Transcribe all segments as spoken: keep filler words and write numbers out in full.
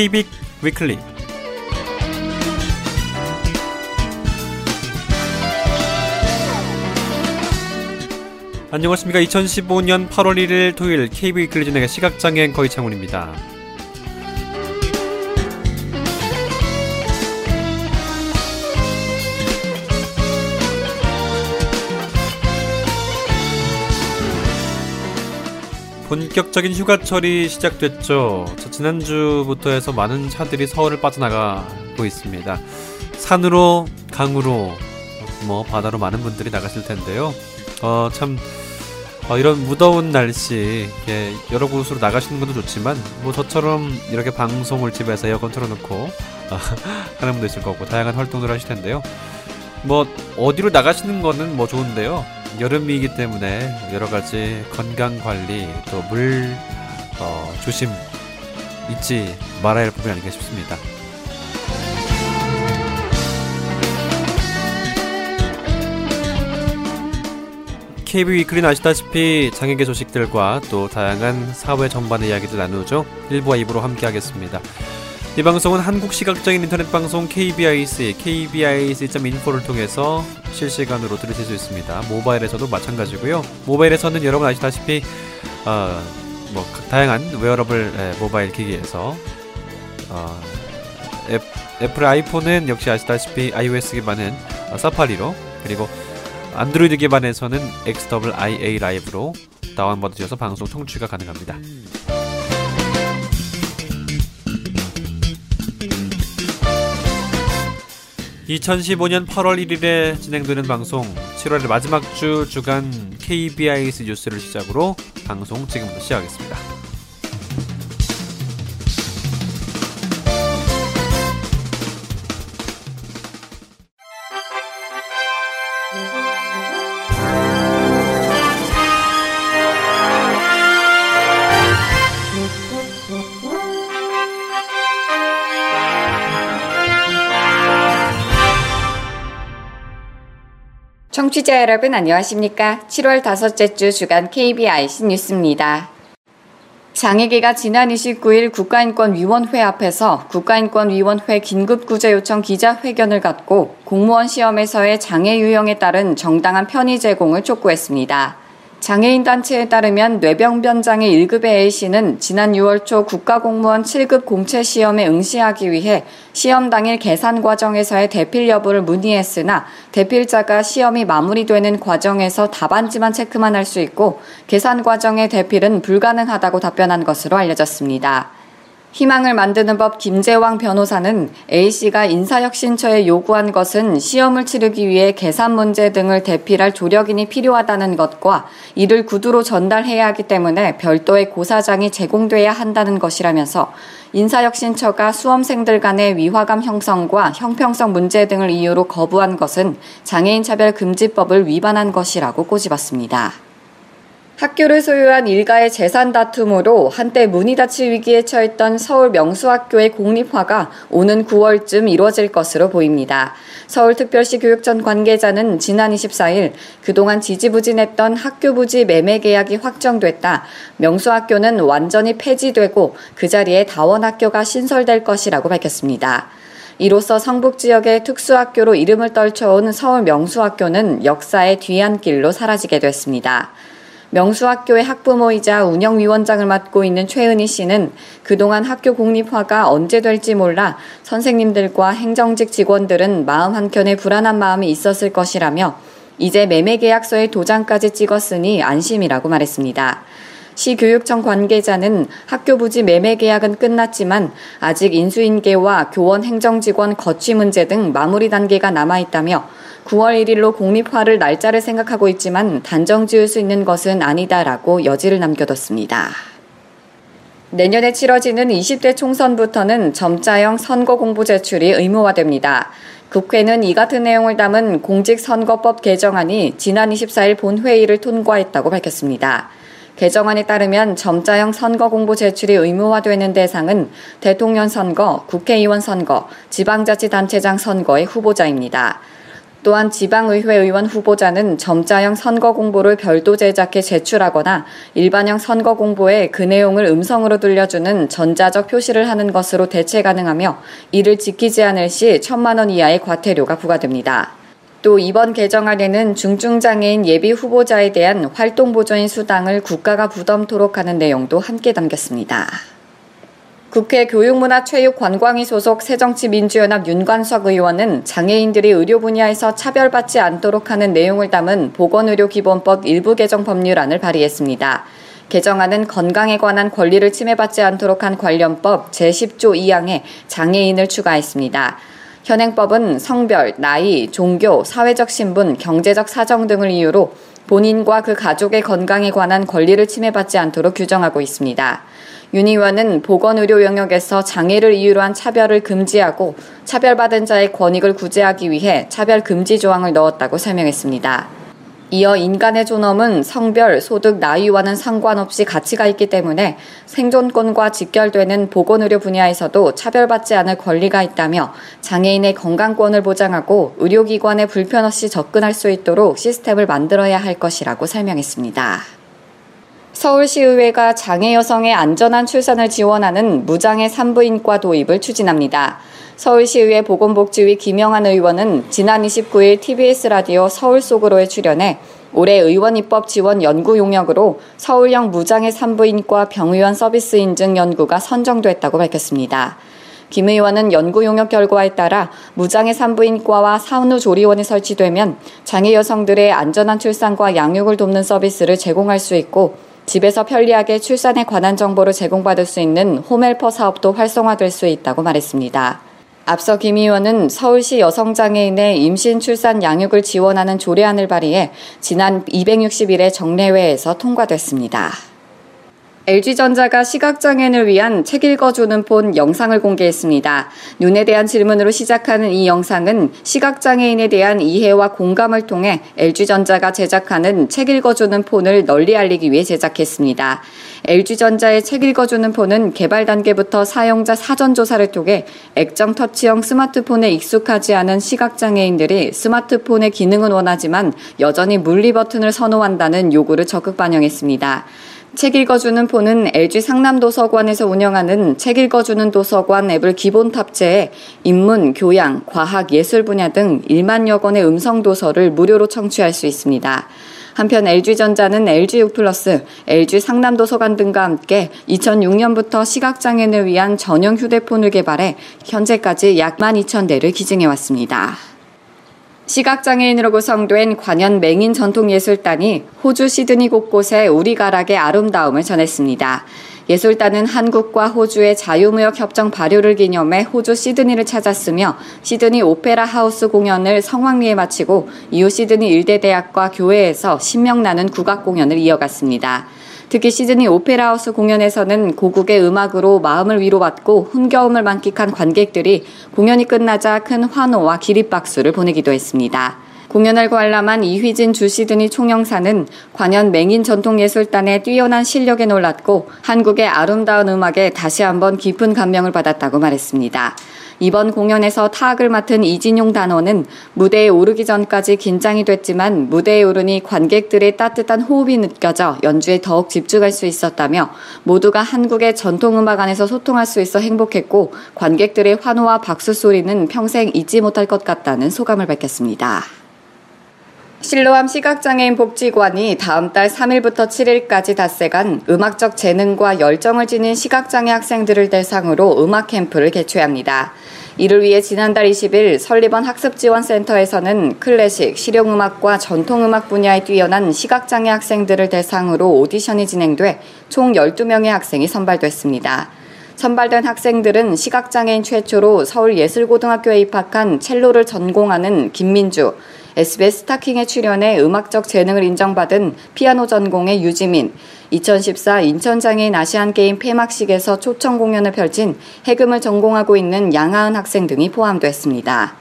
케이빅 위클리. 안녕하십니까. 이천십오년 팔월 일일 토요일 케이빅 위클리 진행의 시각장애 앵커 이창훈입니다. 본격적인 휴가철이 시작됐죠. 지난주부터 해서 많은 차들이 서울을 빠져나가고 있습니다. 산으로, 강으로, 뭐 바다로 많은 분들이 나가실 텐데요. 어, 참 어, 이런 무더운 날씨, 예, 여러 곳으로 나가시는 것도 좋지만 뭐 저처럼 이렇게 방송을 집에서 에어컨 틀어놓고 어, 하는 분도 있을 거고 다양한 활동들을 하실 텐데요. 뭐 어디로 나가시는 거는 뭐 좋은데요. 여름이기 때문에 여러 가지 건강관리 또 물 어, 조심 잊지 말아야 할 부분이 아닌가 싶습니다. 케이비 위클리는 아시다시피 장애계 소식들과 또 다양한 사회 전반의 이야기들 나누죠. 일부와 이부로 함께 하겠습니다. 이 방송은 한국시각장애인 인터넷방송 케이비아이씨, 케이비아이씨 닷 인포를 통해서 실시간으로 들으실 수 있습니다. 모바일에서도 마찬가지고요. 모바일에서는 여러분 아시다시피 어, 뭐 다양한 웨어러블 예, 모바일 기기에서 어, 앱, 애플 아이폰은 역시 아시다시피 iOS 기반은 어, 사파리로, 그리고 안드로이드 기반에서는 엑스더블유아이에이 라이브로 다운받으셔서 방송 청취가 가능합니다. 이천십오년 팔월 일일에 진행되는 방송, 칠월의 마지막 주 주간 케이비아이씨 뉴스를 시작으로 방송 지금부터 시작하겠습니다. 청취자 여러분 안녕하십니까. 칠월 다섯째 주 주간 케이비아이씨 뉴스입니다. 장애계가 지난 이십구일 국가인권위원회 앞에서 국가인권위원회 긴급구제 요청 기자회견을 갖고 공무원 시험에서의 장애 유형에 따른 정당한 편의 제공을 촉구했습니다. 장애인단체에 따르면 뇌병변장애 일급의 A씨는 지난 유월 초 국가공무원 칠급 공채 시험에 응시하기 위해 시험 당일 계산 과정에서의 대필 여부를 문의했으나 대필자가 시험이 마무리되는 과정에서 답안지만 체크만 할 수 있고 계산 과정의 대필은 불가능하다고 답변한 것으로 알려졌습니다. 희망을 만드는 법 김재왕 변호사는 A씨가 인사혁신처에 요구한 것은 시험을 치르기 위해 계산 문제 등을 대필할 조력인이 필요하다는 것과 이를 구두로 전달해야 하기 때문에 별도의 고사장이 제공돼야 한다는 것이라면서 인사혁신처가 수험생들 간의 위화감 형성과 형평성 문제 등을 이유로 거부한 것은 장애인차별금지법을 위반한 것이라고 꼬집었습니다. 학교를 소유한 일가의 재산 다툼으로 한때 문이 닫힐 위기에 처했던 서울 명수학교의 공립화가 오는 구월쯤 이뤄질 것으로 보입니다. 서울특별시 교육청 관계자는 지난 이십사일 그동안 지지부진했던 학교 부지 매매 계약이 확정됐다. 명수학교는 완전히 폐지되고 그 자리에 다원학교가 신설될 것이라고 밝혔습니다. 이로써 성북 지역의 특수학교로 이름을 떨쳐온 서울 명수학교는 역사의 뒤안길로 사라지게 됐습니다. 명수학교의 학부모이자 운영위원장을 맡고 있는 최은희 씨는 그동안 학교 공립화가 언제 될지 몰라 선생님들과 행정직 직원들은 마음 한켠에 불안한 마음이 있었을 것이라며 이제 매매계약서에 도장까지 찍었으니 안심이라고 말했습니다. 시교육청 관계자는 학교 부지 매매 계약은 끝났지만 아직 인수인계와 교원 행정직원 거취 문제 등 마무리 단계가 남아있다며 구월 일일로 공립화를 날짜를 생각하고 있지만 단정 지을 수 있는 것은 아니다라고 여지를 남겨뒀습니다. 내년에 치러지는 이십대 총선부터는 점자형 선거 공보 제출이 의무화됩니다. 국회는 이 같은 내용을 담은 공직선거법 개정안이 지난 이십사일 본회의를 통과했다고 밝혔습니다. 개정안에 따르면 점자형 선거 공보 제출이 의무화되는 대상은 대통령 선거, 국회의원 선거, 지방자치단체장 선거의 후보자입니다. 또한 지방의회 의원 후보자는 점자형 선거 공보를 별도 제작해 제출하거나 일반형 선거 공보에 그 내용을 음성으로 들려주는 전자적 표시를 하는 것으로 대체 가능하며 이를 지키지 않을 시 천만 원 이하의 과태료가 부과됩니다. 또 이번 개정안에는 중증장애인 예비 후보자에 대한 활동보조인 수당을 국가가 부담토록 하는 내용도 함께 담겼습니다. 국회 교육문화체육관광위 소속 새정치민주연합 윤관석 의원은 장애인들이 의료 분야에서 차별받지 않도록 하는 내용을 담은 보건의료기본법 일부 개정 법률안을 발의했습니다. 개정안은 건강에 관한 권리를 침해받지 않도록 한 관련법 제십조 이항에 장애인을 추가했습니다. 현행법은 성별, 나이, 종교, 사회적 신분, 경제적 사정 등을 이유로 본인과 그 가족의 건강에 관한 권리를 침해받지 않도록 규정하고 있습니다. 윤 의원은 보건의료 영역에서 장애를 이유로 한 차별을 금지하고 차별받은 자의 권익을 구제하기 위해 차별금지 조항을 넣었다고 설명했습니다. 이어 인간의 존엄은 성별, 소득, 나이와는 상관없이 가치가 있기 때문에 생존권과 직결되는 보건의료 분야에서도 차별받지 않을 권리가 있다며 장애인의 건강권을 보장하고 의료기관에 불편 없이 접근할 수 있도록 시스템을 만들어야 할 것이라고 설명했습니다. 서울시의회가 장애 여성의 안전한 출산을 지원하는 무장애 산부인과 도입을 추진합니다. 서울시의회 보건복지위 김영한 의원은 지난 이십구일 티비에스 라디오 서울 속으로에 출연해 올해 의원 입법 지원 연구 용역으로 서울형 무장애 산부인과 병의원 서비스 인증 연구가 선정됐다고 밝혔습니다. 김 의원은 연구 용역 결과에 따라 무장애 산부인과와 산후조리원이 설치되면 장애 여성들의 안전한 출산과 양육을 돕는 서비스를 제공할 수 있고 집에서 편리하게 출산에 관한 정보를 제공받을 수 있는 홈헬퍼 사업도 활성화될 수 있다고 말했습니다. 앞서 김 의원은 서울시 여성장애인의 임신, 출산, 양육을 지원하는 조례안을 발의해 지난 이백육십일회 정례회에서 통과됐습니다. 엘지전자가 시각장애인을 위한 책 읽어주는 폰 영상을 공개했습니다. 눈에 대한 질문으로 시작하는 이 영상은 시각장애인에 대한 이해와 공감을 통해 엘지전자가 제작하는 책 읽어주는 폰을 널리 알리기 위해 제작했습니다. 엘지전자의 책 읽어주는 폰은 개발 단계부터 사용자 사전 조사를 통해 액정 터치형 스마트폰에 익숙하지 않은 시각장애인들이 스마트폰의 기능은 원하지만 여전히 물리 버튼을 선호한다는 요구를 적극 반영했습니다. 책 읽어주는 폰은 엘지 상남도서관에서 운영하는 책 읽어주는 도서관 앱을 기본 탑재해 인문, 교양, 과학, 예술 분야 등 일만여 권의 음성 도서를 무료로 청취할 수 있습니다. 한편 엘지전자는 엘지유 플러스, 엘지 상남도서관 등과 함께 이천육년부터 시각장애인을 위한 전용 휴대폰을 개발해 현재까지 약 만 이천 대를 기증해왔습니다. 시각장애인으로 구성된 관현 맹인 전통예술단이 호주 시드니 곳곳에 우리 가락의 아름다움을 전했습니다. 예술단은 한국과 호주의 자유무역협정 발효를 기념해 호주 시드니를 찾았으며 시드니 오페라 하우스 공연을 성황리에 마치고 이후 시드니 일대 대학과 교회에서 신명나는 국악 공연을 이어갔습니다. 특히 시드니 오페라 하우스 공연에서는 고국의 음악으로 마음을 위로받고 흥겨움을 만끽한 관객들이 공연이 끝나자 큰 환호와 기립박수를 보내기도 했습니다. 공연을 관람한 이휘진 주시드니 총영사는 관현 맹인 전통예술단의 뛰어난 실력에 놀랐고 한국의 아름다운 음악에 다시 한번 깊은 감명을 받았다고 말했습니다. 이번 공연에서 타악을 맡은 이진용 단원은 무대에 오르기 전까지 긴장이 됐지만 무대에 오르니 관객들의 따뜻한 호흡이 느껴져 연주에 더욱 집중할 수 있었다며 모두가 한국의 전통음악 안에서 소통할 수 있어 행복했고 관객들의 환호와 박수 소리는 평생 잊지 못할 것 같다는 소감을 밝혔습니다. 실로암 시각장애인 복지관이 다음 달 삼일부터 칠일까지 닷새간 음악적 재능과 열정을 지닌 시각장애 학생들을 대상으로 음악 캠프를 개최합니다. 이를 위해 지난달 이십일 설립원 학습지원센터에서는 클래식, 실용음악과 전통음악 분야에 뛰어난 시각장애 학생들을 대상으로 오디션이 진행돼 총 열두 명의 학생이 선발됐습니다. 선발된 학생들은 시각장애인 최초로 서울예술고등학교에 입학한 첼로를 전공하는 김민주, 에스비에스 스타킹에 출연해 음악적 재능을 인정받은 피아노 전공의 유지민, 이천십사 인천장애인 아시안게임 폐막식에서 초청 공연을 펼친 해금을 전공하고 있는 양하은 학생 등이 포함됐습니다.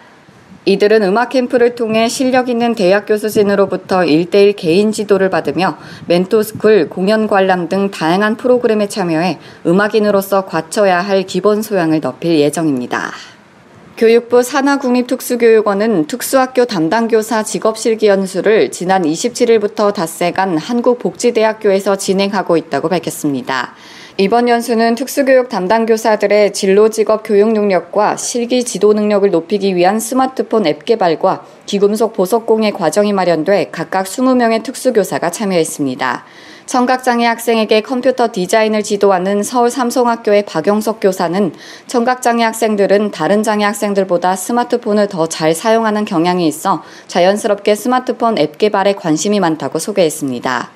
이들은 음악 캠프를 통해 실력 있는 대학 교수진으로부터 일대일 개인 지도를 받으며 멘토스쿨, 공연 관람 등 다양한 프로그램에 참여해 음악인으로서 갖춰야 할 기본 소양을 넓힐 예정입니다. 교육부 산하국립특수교육원은 특수학교 담당교사 직업실기연수를 지난 이십칠일부터 닷새간 한국복지대학교에서 진행하고 있다고 밝혔습니다. 이번 연수는 특수교육 담당교사들의 진로직업 교육 능력과 실기 지도 능력을 높이기 위한 스마트폰 앱 개발과 귀금속 보석공예 과정이 마련돼 각각 이십 명의 특수교사가 참여했습니다. 청각장애 학생에게 컴퓨터 디자인을 지도하는 서울 삼성학교의 박영석 교사는 청각장애 학생들은 다른 장애 학생들보다 스마트폰을 더 잘 사용하는 경향이 있어 자연스럽게 스마트폰 앱 개발에 관심이 많다고 소개했습니다.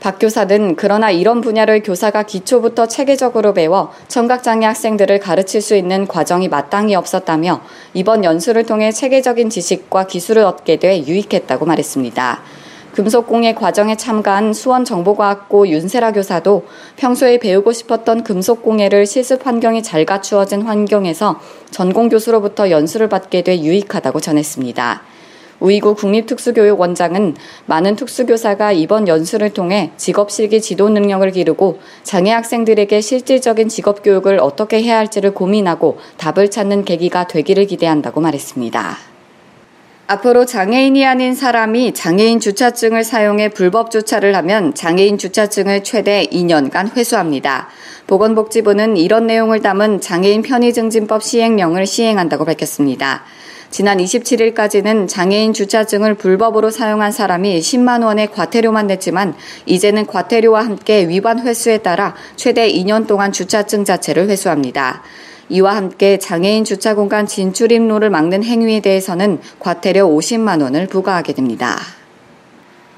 박 교사는 그러나 이런 분야를 교사가 기초부터 체계적으로 배워 청각장애 학생들을 가르칠 수 있는 과정이 마땅히 없었다며 이번 연수를 통해 체계적인 지식과 기술을 얻게 돼 유익했다고 말했습니다. 금속공예 과정에 참가한 수원정보과학고 윤세라 교사도 평소에 배우고 싶었던 금속공예를 실습 환경이 잘 갖추어진 환경에서 전공 교수로부터 연수를 받게 돼 유익하다고 전했습니다. 우이구 국립특수교육원장은 많은 특수교사가 이번 연수를 통해 직업실기 지도 능력을 기르고 장애 학생들에게 실질적인 직업교육을 어떻게 해야 할지를 고민하고 답을 찾는 계기가 되기를 기대한다고 말했습니다. 앞으로 장애인이 아닌 사람이 장애인 주차증을 사용해 불법 주차를 하면 장애인 주차증을 최대 이 년간 회수합니다. 보건복지부는 이런 내용을 담은 장애인 편의증진법 시행령을 시행한다고 밝혔습니다. 지난 이십칠일까지는 장애인 주차증을 불법으로 사용한 사람이 십만 원의 과태료만 냈지만 이제는 과태료와 함께 위반 횟수에 따라 최대 이 년 동안 주차증 자체를 회수합니다. 이와 함께 장애인 주차공간 진출입로를 막는 행위에 대해서는 과태료 오십만 원을 부과하게 됩니다.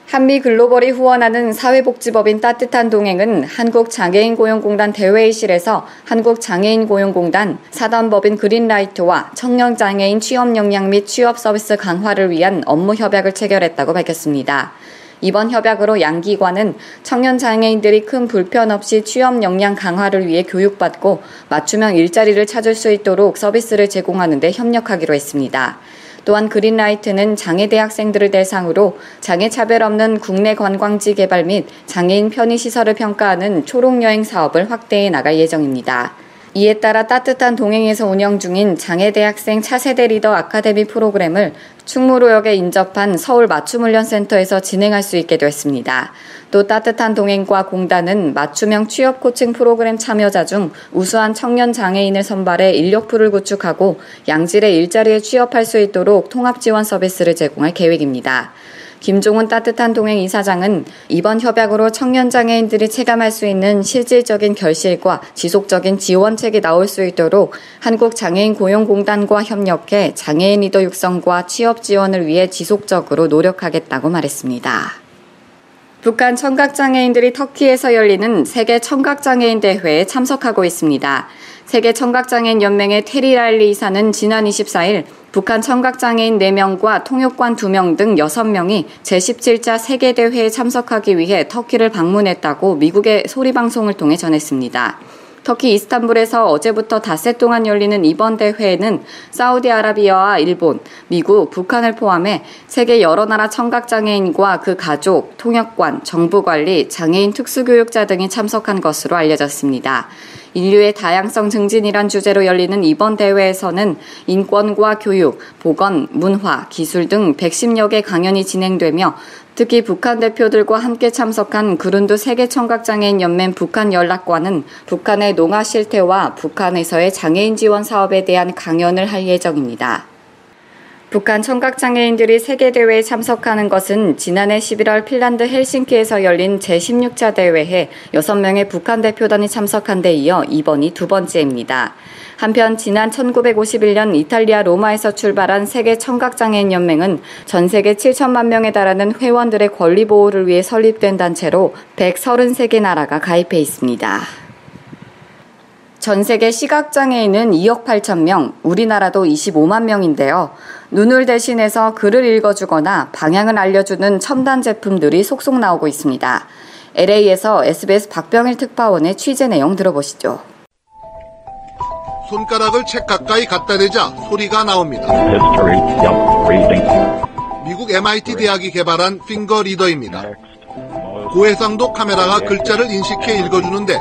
한미 글로벌이 후원하는 사회복지법인 따뜻한 동행은 한국장애인고용공단 대회의실에서 한국장애인고용공단, 사단법인 그린라이트와 청년장애인 취업역량 및 취업서비스 강화를 위한 업무협약을 체결했다고 밝혔습니다. 이번 협약으로 양 기관은 청년장애인들이 큰 불편 없이 취업 역량 강화를 위해 교육받고 맞춤형 일자리를 찾을 수 있도록 서비스를 제공하는 데 협력하기로 했습니다. 또한 그린라이트는 장애 대학생들을 대상으로 장애 차별 없는 국내 관광지 개발 및 장애인 편의시설을 평가하는 초록여행 사업을 확대해 나갈 예정입니다. 이에 따라 따뜻한 동행에서 운영 중인 장애대학생 차세대 리더 아카데미 프로그램을 충무로역에 인접한 서울 맞춤훈련센터에서 진행할 수 있게 됐습니다. 또 따뜻한 동행과 공단은 맞춤형 취업 코칭 프로그램 참여자 중 우수한 청년 장애인을 선발해 인력풀을 구축하고 양질의 일자리에 취업할 수 있도록 통합 지원 서비스를 제공할 계획입니다. 김종훈 따뜻한 동행 이사장은 이번 협약으로 청년 장애인들이 체감할 수 있는 실질적인 결실과 지속적인 지원책이 나올 수 있도록 한국장애인고용공단과 협력해 장애인 리더 육성과 취업 지원을 위해 지속적으로 노력하겠다고 말했습니다. 북한 청각장애인들이 터키에서 열리는 세계 청각장애인 대회에 참석하고 있습니다. 세계 청각장애인 연맹의 테리 라일리 이사는 지난 이십사일 북한 청각장애인 네 명과 통역관 두 명 등 여섯 명이 제십칠 차 세계대회에 참석하기 위해 터키를 방문했다고 미국의 소리방송을 통해 전했습니다. 터키 이스탄불에서 어제부터 닷새 동안 열리는 이번 대회에는 사우디아라비아와 일본, 미국, 북한을 포함해 세계 여러 나라 청각장애인과 그 가족, 통역관, 정부관리, 장애인 특수교육자 등이 참석한 것으로 알려졌습니다. 인류의 다양성 증진이란 주제로 열리는 이번 대회에서는 인권과 교육, 보건, 문화, 기술 등 백십여 개 강연이 진행되며 특히 북한 대표들과 함께 참석한 그룬두 세계청각장애인연맹 북한연락관은 북한의 농화 실태와 북한에서의 장애인 지원 사업에 대한 강연을 할 예정입니다. 북한 청각장애인들이 세계대회에 참석하는 것은 지난해 십일월 핀란드 헬싱키에서 열린 제십육 차 대회에 여섯 명의 북한 대표단이 참석한 데 이어 이번이 두 번째입니다. 한편 지난 천구백오십일년 이탈리아 로마에서 출발한 세계 청각장애인 연맹은 전 세계 칠천만 명에 달하는 회원들의 권리 보호를 위해 설립된 단체로 백삼십삼 개 나라가 가입해 있습니다. 전 세계 시각장애인은 이억 팔천 명, 우리나라도 이십오만 명인데요. 눈을 대신해서 글을 읽어주거나 방향을 알려주는 첨단 제품들이 속속 나오고 있습니다. 엘에이에서 에스비에스 박병일 특파원의 취재 내용 들어보시죠. 손가락을 책 가까이 갖다 대자 소리가 나옵니다. 미국 엠아이티 대학이 개발한 핑거 리더입니다. 고해상도 카메라가 글자를 인식해 읽어주는데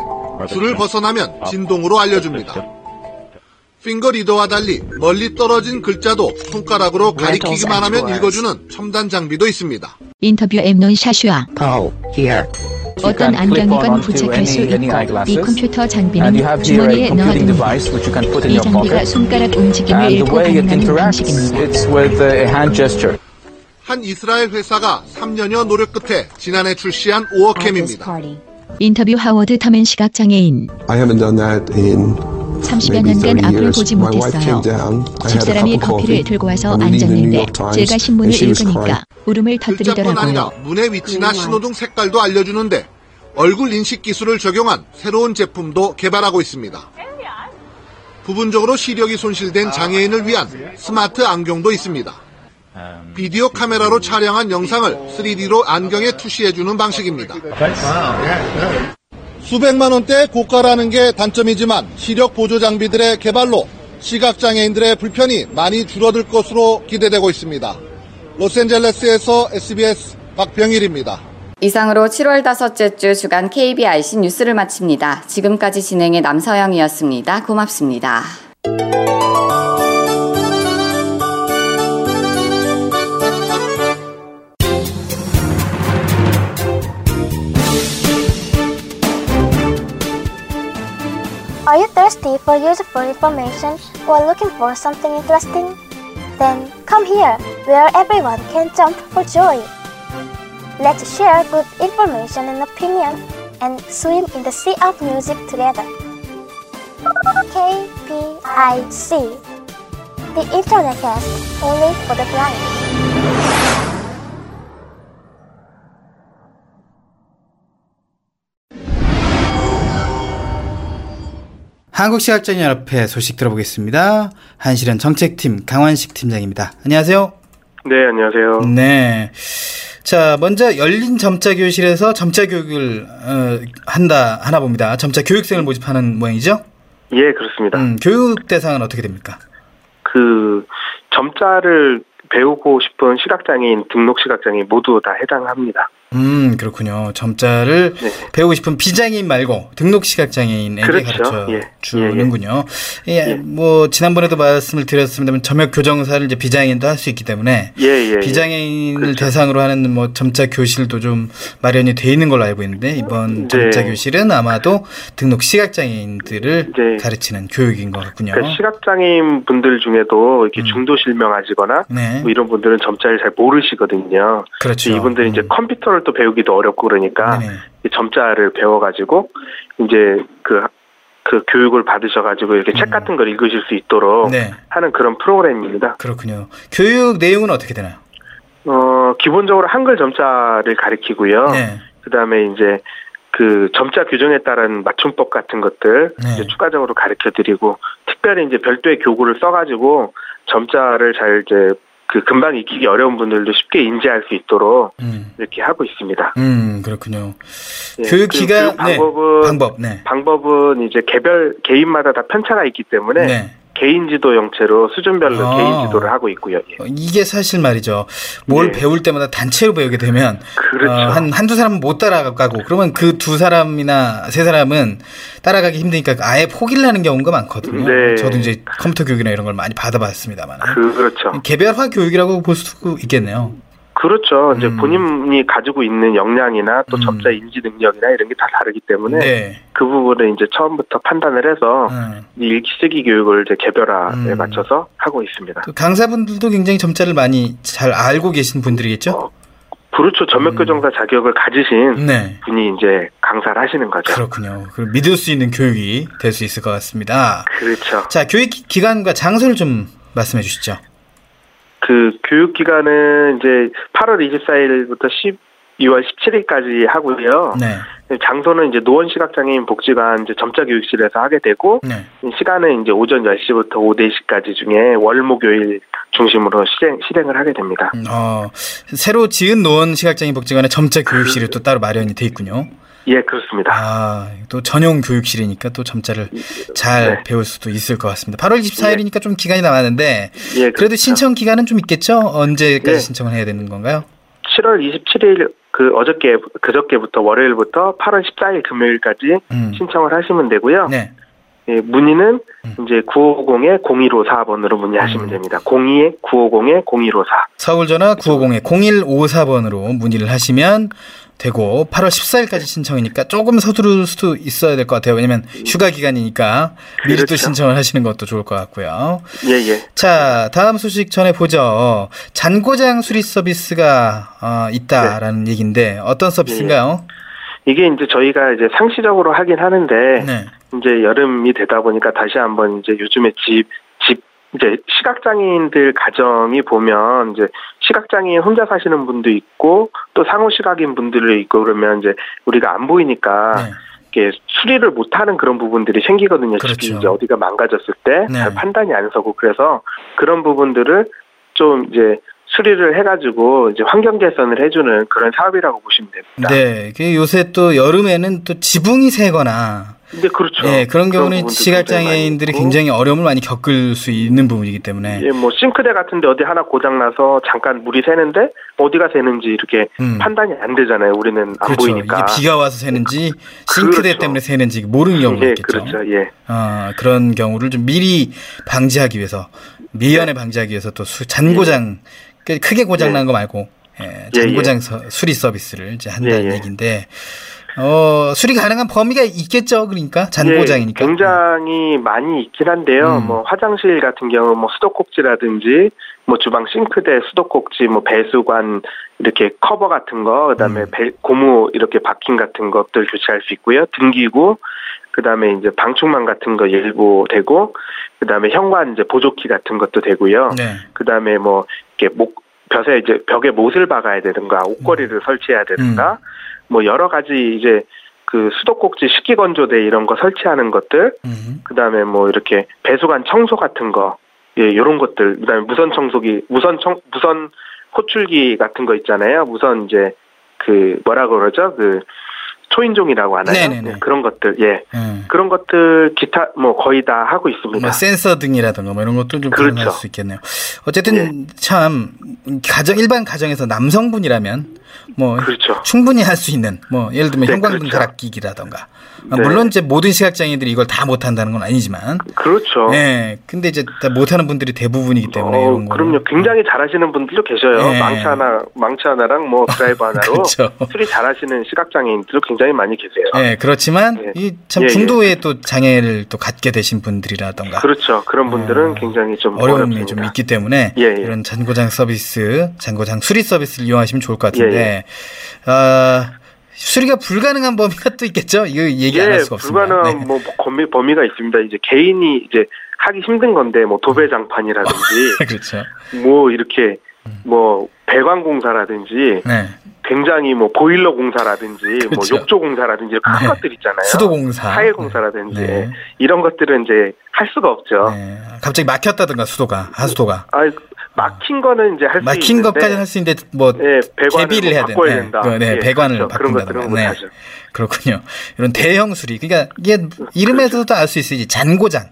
줄을 벗어나면 진동으로 알려줍니다. 핑거리더와 달리 멀리 떨어진 글자도 손가락으로 가리키기만 하면 읽어주는 첨단 장비도 있습니다. 인터뷰 엠논 샤슈아. 어떤 안경이건 부착할 수 있고 이 컴퓨터 장비는 주머니에 넣어둡니다. 이 장비가 손가락 움직임을 읽고 반응하는 방식입니다. 한 이스라엘 회사가 삼 년여 노력 끝에 지난해 출시한 오어캠입니다. 인터뷰 하워드 터맨 시각장애인. 삼십여 년간 앞을 보지 못했어요. 집사람이 커피를 들고 와서 앉았는데 제가 신문을 읽으니까 울음을 터뜨리더라고요. 글자뿐 아니라 문의 위치나 신호등 색깔도 알려주는데 얼굴 인식 기술을 적용한 새로운 제품도 개발하고 있습니다. 부분적으로 시력이 손실된 장애인을 위한 스마트 안경도 있습니다. 비디오 카메라로 촬영한 영상을 쓰리디로 안경에 투시해주는 방식입니다. 수백만 원대 고가라는 게 단점이지만 시력 보조 장비들의 개발로 시각장애인들의 불편이 많이 줄어들 것으로 기대되고 있습니다. 로스앤젤레스에서 에스비에스 박병일입니다. 이상으로 칠월 다섯째 주 주간 케이비아이씨 뉴스를 마칩니다. 지금까지 진행의 남서영이었습니다. 고맙습니다. Are you thirsty for useful information or looking for something interesting? Then come here, where everyone can jump for joy. Let's share good information and opinion and swim in the sea of music together. 케이비아이씨, the internet cast only for the blind. 한국시각장애인연합회 소식 들어보겠습니다. 한시련 정책팀 강환식 팀장입니다. 안녕하세요. 네, 안녕하세요. 네. 자, 먼저 열린 점자 교실에서 점자 교육을 어, 한다 하나 봅니다. 점자 교육생을 모집하는 모양이죠? 예, 그렇습니다. 음, 교육 대상은 어떻게 됩니까? 그 점자를 배우고 싶은 시각장애인, 등록 시각장애인 모두 다 해당합니다. 음, 그렇군요. 점자를 네. 배우고 싶은 비장애인 말고 등록 시각장애인에게 그렇죠. 가르쳐 예. 주는군요. 예, 예. 예, 뭐 지난번에도 말씀을 드렸습니다만 점역 교정사를 이제 비장애인도 할 수 있기 때문에 예, 예, 비장애인을 그렇죠. 대상으로 하는 뭐 점자 교실도 좀 마련이 돼 있는 걸로 알고 있는데 이번 네. 점자 교실은 아마도 등록 시각장애인들을 네. 가르치는 교육인 것 같군요. 그러니까 시각장애인 분들 중에도 이렇게 음. 중도 실명하시거나 네. 뭐 이런 분들은 점자를 잘 모르시거든요. 그렇죠. 이분들이 음. 이제 컴퓨터를 또 배우기도 어렵고 그러니까 네네. 점자를 배워가지고 이제 그, 그 교육을 받으셔가지고 이렇게 음. 책 같은 걸 읽으실 수 있도록 네. 하는 그런 프로그램입니다. 그렇군요. 교육 내용은 어떻게 되나요? 어 기본적으로 한글 점자를 가리키고요. 네. 그다음에 이제 그 점자 규정에 따른 맞춤법 같은 것들 네. 이제 추가적으로 가르쳐드리고 특별히 이제 별도의 교구를 써가지고 점자를 잘 이제 그 금방 익히기 어려운 분들도 쉽게 인지할 수 있도록 음. 이렇게 하고 있습니다. 음 그렇군요. 네, 교육기관 방법은 네, 방법 네. 방법은 이제 개별 개인마다 다 편차가 있기 때문에 네. 개인지도 형태로 수준별로 아. 개인지도를 하고 있고요. 예. 이게 사실 말이죠. 뭘 네. 배울 때마다 단체로 배우게 되면 그렇죠. 어, 한 한두 사람은 못 따라가고 그러면 그 두 사람이나 세 사람은 따라가기 힘드니까 아예 포기를 하는 경우가 많거든요. 네. 저도 이제 컴퓨터 교육이나 이런 걸 많이 받아봤습니다만. 그, 그렇죠. 개별화 교육이라고 볼 수 있겠네요. 그렇죠. 이제 음. 본인이 가지고 있는 역량이나 또 점자 인지 능력이나 이런 게 다 다르기 때문에 네. 그 부분을 이제 처음부터 판단을 해서 음. 읽기 쓰기 교육을 이제 개별화에 음. 맞춰서 하고 있습니다. 강사분들도 굉장히 점자를 많이 잘 알고 계신 분들이겠죠? 어, 그렇죠. 점역교정사 음. 자격을 가지신 네. 분이 이제 강사를 하시는 거죠. 그렇군요. 그럼 믿을 수 있는 교육이 될 수 있을 것 같습니다. 그렇죠. 자, 교육 기간과 장소를 좀 말씀해 주시죠. 그 교육 기간은 이제 팔월 이십사일부터 이월 십칠일까지 하고요. 네. 장소는 이제 노원 시각장애인 복지관 이제 점자 교육실에서 하게 되고 네. 시간은 이제 오전 열 시부터 오후 네 시까지 중에 월목요일 중심으로 실행 실행을 하게 됩니다. 어, 새로 지은 노원 시각장애인 복지관에 점자 교육실이 또 따로 마련이 돼 있군요. 예, 그렇습니다. 아, 또 전용 교육실이니까 또 점자를 잘 네. 배울 수도 있을 것 같습니다. 팔월 이십사일이니까 예. 좀 기간이 남았는데 예, 그래도 그렇죠. 신청 기간은 좀 있겠죠? 언제까지 예. 신청을 해야 되는 건가요? 칠월 이십칠일 그 어저께 그저께부터 월요일부터 팔월 십사일 금요일까지 음. 신청을 하시면 되고요. 네. 예, 문의는 음. 이제 구오공 공일오사 번으로 문의하시면 음. 됩니다. 공이 구오공 공일오사. 서울 전화 구오공 공일오사 번으로 문의를 하시면 되고, 팔월 십사일까지 신청이니까 조금 서두를 수도 있어야 될 것 같아요. 왜냐면 휴가 기간이니까 미리 그렇죠. 또 신청을 하시는 것도 좋을 것 같고요. 예, 예. 자, 다음 소식 전해보죠. 잔고장 수리 서비스가 어, 있다라는 네. 얘기인데 어떤 서비스인가요? 예. 이게 이제 저희가 이제 상시적으로 하긴 하는데 네. 이제 여름이 되다 보니까 다시 한번 이제 요즘에 집, 집, 이제 시각장애인들 가정이 보면 이제 시각장애인 혼자 사시는 분도 있고 또 상호시각인 분들도 있고 그러면 이제 우리가 안 보이니까 네. 이렇게 수리를 못하는 그런 부분들이 생기거든요. 그렇죠. 집이 이제 어디가 망가졌을 때 네. 잘 판단이 안 서고 그래서 그런 부분들을 좀 이제 수리를 해가지고 이제 환경 개선을 해주는 그런 사업이라고 보시면 됩니다. 네, 요새 또 여름에는 또 지붕이 새거나 네, 그렇죠. 네, 그런 경우는 시각장애인들이 굉장히 어려움을 많이 겪을 수 있는 부분이기 때문에. 예, 뭐, 싱크대 같은데 어디 하나 고장나서 잠깐 물이 새는데 어디가 새는지 이렇게 음. 판단이 안 되잖아요. 우리는 안 그렇죠. 보이니까. 이게 비가 와서 새는지 싱크대 그렇죠. 때문에 새는지 모르는 경우가 예, 있겠죠. 그렇죠. 예. 아, 그런 경우를 좀 미리 방지하기 위해서, 미연에 방지하기 위해서 또 수, 잔고장, 예. 크게 고장난 예. 거 말고, 예, 잔고장 예, 예. 서, 수리 서비스를 이제 한다는 예, 예. 얘기인데, 어, 수리 가능한 범위가 있겠죠. 그러니까 잔고장이니까. 예, 굉장히 많이 있긴 한데요. 음. 뭐 화장실 같은 경우 뭐 수도꼭지라든지 뭐 주방 싱크대 수도꼭지 뭐 배수관 이렇게 커버 같은 거 그다음에 음. 배, 고무 이렇게 박힌 같은 것들 교체할 수 있고요. 등기구 그다음에 이제 방충망 같은 거 일부 되고 그다음에 현관 이제 보조키 같은 것도 되고요. 네. 그다음에 뭐 이렇게 목 벼에 이제 벽에 못을 박아야 되든가 옷걸이를 음. 설치해야 되든가 음. 뭐 여러 가지 이제 그 수도꼭지 식기건조대 이런 거 설치하는 것들, 음. 그다음에 뭐 이렇게 배수관 청소 같은 거, 예, 이런 것들, 그다음에 무선 청소기, 무선 청, 무선 호출기 같은 거 있잖아요. 무선 이제 그 뭐라 그러죠? 그 초인종이라고 하나요? 네, 그런 것들, 예, 음. 그런 것들 기타 뭐 거의 다 하고 있습니다. 뭐 센서 등이라든가 뭐 이런 것도 좀 가능할 그렇죠. 수 있겠네요. 어쨌든 예. 참 가정 일반 가정에서 남성분이라면 뭐 그렇죠. 충분히 할 수 있는 뭐 예를 들면 네, 형광등 갈아끼기라든가 그렇죠. 네. 물론 이제 모든 시각장애인들이 이걸 다 못한다는 건 아니지만 그렇죠. 네, 근데 이제 다 못하는 분들이 대부분이기 때문에 어, 이런 거 그럼요. 굉장히 잘하시는 분들도 계셔요. 네. 망치 하나, 망치 하나랑 뭐 드라이버 하나로 그렇죠. 수리 잘하시는 시각장애인들도 굉장히 많이 계세요. 네, 그렇지만 네. 이 참 중도에 예. 또 장애를 또 갖게 되신 분들이라든가 그렇죠. 그런 분들은 어, 굉장히 좀 어려움이 어렵습니다. 좀 있기 때문에 예, 예. 이런 잔고장 서비스, 잔고장 수리 서비스를 이용하시면 좋을 것 같은데. 예, 예. 네, 아, 수리가 불가능한 범위가 또 있겠죠? 이거 얘기 안 할 수가 없습니다. 불가능한 네. 뭐 범위, 범위가 있습니다. 이제 개인이 이제 하기 힘든 건데 뭐 도배장판이라든지, 그렇죠. 뭐 이렇게 뭐 배관공사라든지, 네. 굉장히 뭐 보일러 공사라든지, 그렇죠. 뭐 욕조 공사라든지 큰 네. 것들 있잖아요. 수도 공사, 타일 공사라든지 네. 이런 것들은 이제 할 수가 없죠. 네. 갑자기 막혔다든가 수도가 하수도가. 아, 막힌 거는 이제 할 수 있는데 막힌 것까지는 할 수 있는데 뭐 네, 개비를 해야 된다. 네, 네, 네, 배관을 그렇죠. 바꾼다든가. 네. 하죠. 그렇군요. 이런 대형 수리. 그러니까 이게 이름에서도 그렇죠. 알 수 있어요. 잔고장.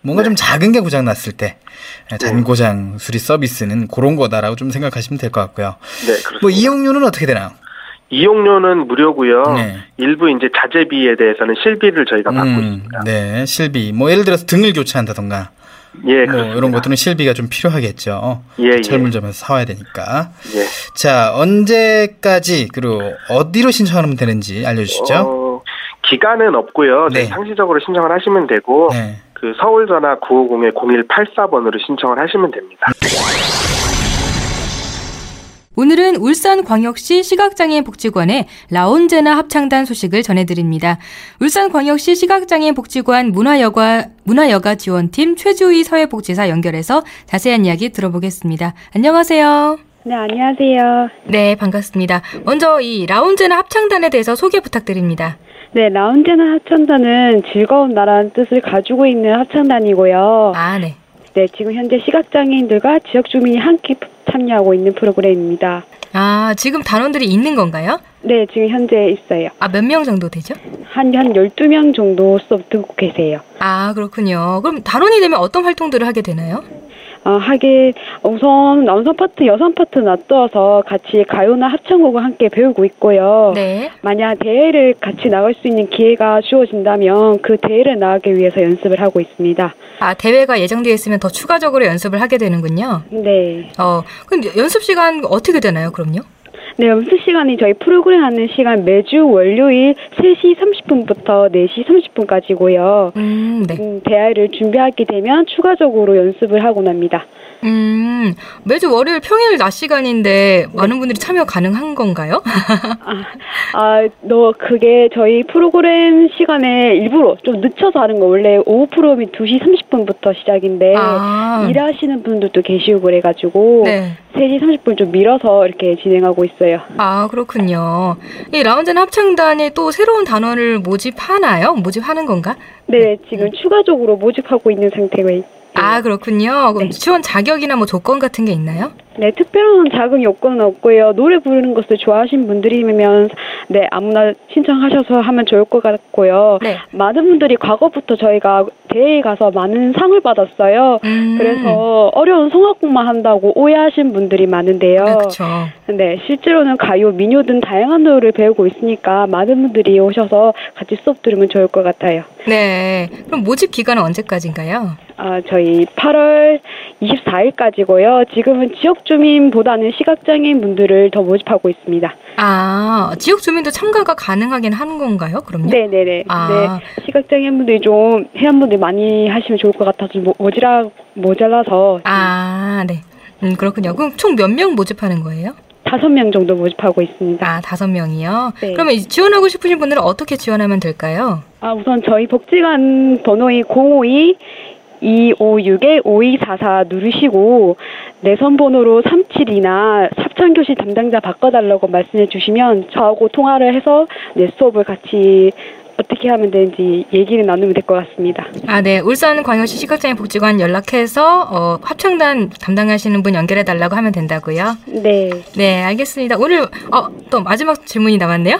뭔가 네. 좀 작은 게 고장 났을 때 잔고장 수리 서비스는 그런 거다라고 좀 생각하시면 될 것 같고요. 네, 그렇습니다. 뭐 이용료는 어떻게 되나요? 이용료는 무료고요. 네. 일부 이제 자재비에 대해서는 실비를 저희가 음, 받고 있습니다. 네, 실비. 뭐 예를 들어서 등을 교체한다던가. 예, 뭐 이런 것들은 실비가 좀 필요하겠죠. 예, 철물점에서 예. 사와야 되니까. 예. 자, 언제까지 그리고 어디로 신청하면 되는지 알려주시죠. 어, 기간은 없고요. 네. 상시적으로 신청을 하시면 되고 네. 그 서울 전화 구오공 공일팔사 번으로 신청을 하시면 됩니다. 오늘은 울산광역시 시각장애인복지관의 라온제나 합창단 소식을 전해드립니다. 울산광역시 시각장애인복지관 문화여가, 문화여가 지원팀 최주희 사회복지사 연결해서 자세한 이야기 들어보겠습니다. 안녕하세요. 네, 안녕하세요. 네, 반갑습니다. 먼저 이 라온제나 합창단에 대해서 소개 부탁드립니다. 네, 라온제나 합창단은 즐거운 나라는 뜻을 가지고 있는 합창단이고요. 아, 네. 네, 지금 현재 시각장애인들과 지역 주민이 함께 참여하고 있는 프로그램입니다. 아, 지금 단원들이 있는 건가요? 네, 지금 현재 있어요. 아, 몇 명 정도 되죠? 한, 한 열두 명 정도 수업 듣고 계세요. 아, 그렇군요. 그럼 단원이 되면 어떤 활동들을 하게 되나요? 어, 하게 우선 남성 파트, 여성 파트 놔두어서 같이 가요나 합창곡을 함께 배우고 있고요. 네. 만약 대회를 같이 나갈 수 있는 기회가 주어진다면 그 대회를 나가기 위해서 연습을 하고 있습니다. 아, 대회가 예정되어 있으면 더 추가적으로 연습을 하게 되는군요. 네. 어, 그럼 연습 시간 어떻게 되나요, 그럼요? 네, 연습 시간이 저희 프로그램 하는 시간 매주 월요일 세 시 삼십 분부터 네 시 삼십 분까지고요. 음, 네. 음, 대회를 준비하게 되면 추가적으로 연습을 하곤 합니다. 음, 매주 월요일 평일 낮 시간인데 많은 분들이 참여 가능한 건가요? 아, 아, 너 그게 저희 프로그램 시간에 일부러 좀 늦춰서 하는 거, 원래 오후 프로그램이 두 시 삼십 분부터 시작인데 아. 일하시는 분들도 계시고 그래가지고 네. 세 시 삼십 분 좀 밀어서 이렇게 진행하고 있어요. 아, 그렇군요. 이 라운드 합창단이 또 새로운 단원을 모집하나요? 모집하는 건가? 네, 지금 음. 추가적으로 모집하고 있는 상태고요. 아, 그렇군요. 그럼 네. 지원 자격이나 뭐 조건 같은 게 있나요? 네, 특별한 자격 요건은 없고요. 노래 부르는 것을 좋아하신 분들이면 네, 아무나 신청하셔서 하면 좋을 것 같고요. 네. 많은 분들이 과거부터 저희가 대회에 가서 많은 상을 받았어요. 음. 그래서 어려운 성악곡만 한다고 오해하신 분들이 많은데요. 네, 그렇죠. 네, 실제로는 가요, 민요 등 다양한 노래를 배우고 있으니까 많은 분들이 오셔서 같이 수업 들으면 좋을 것 같아요. 네, 그럼 모집 기간은 언제까지인가요? 아, 저희 팔월 이십사일까지고요. 지금은 지역 주민보다는 시각장애인 분들을 더 모집하고 있습니다. 아, 지역 주민도 참가가 가능하긴 하는 건가요? 그럼요? 네네네. 아. 네, 시각장애인 분들이 좀 회원분들 많이 하시면 좋을 것 같아서 모자라, 모자라서. 아, 네. 음, 그렇군요. 그럼 총 몇 명 모집하는 거예요? 다섯 명 정도 모집하고 있습니다. 아, 다섯 명이요? 네. 그러면 지원하고 싶으신 분들은 어떻게 지원하면 될까요? 아, 우선 저희 복지관 번호인 공오이 이오육 오이사사 누르시고 내선번호로 삼칠이나 합창교실 담당자 바꿔달라고 말씀해 주시면 저하고 통화를 해서 내 수업을 같이 어떻게 하면 되는지 얘기를 나누면 될 것 같습니다. 아, 네. 울산광역시 시각장애복지관 연락해서 어, 합창단 담당하시는 분 연결해 달라고 하면 된다고요? 네. 네, 알겠습니다. 오늘 어, 또 마지막 질문이 남았네요.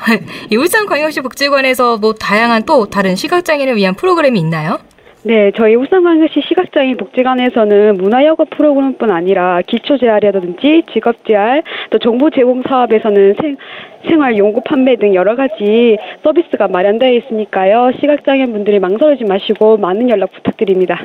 이 울산광역시 복지관에서 뭐 다양한 또 다른 시각장애인을 위한 프로그램이 있나요? 네, 저희 울산광역시 시각장애인 복지관에서는 문화여가 프로그램뿐 아니라 기초재활이라든지 직업재활, 또 정보제공사업에서는 생, 생활용구 판매 등 여러 가지 서비스가 마련되어 있으니까요. 시각장애인 분들이 망설이지 마시고 많은 연락 부탁드립니다.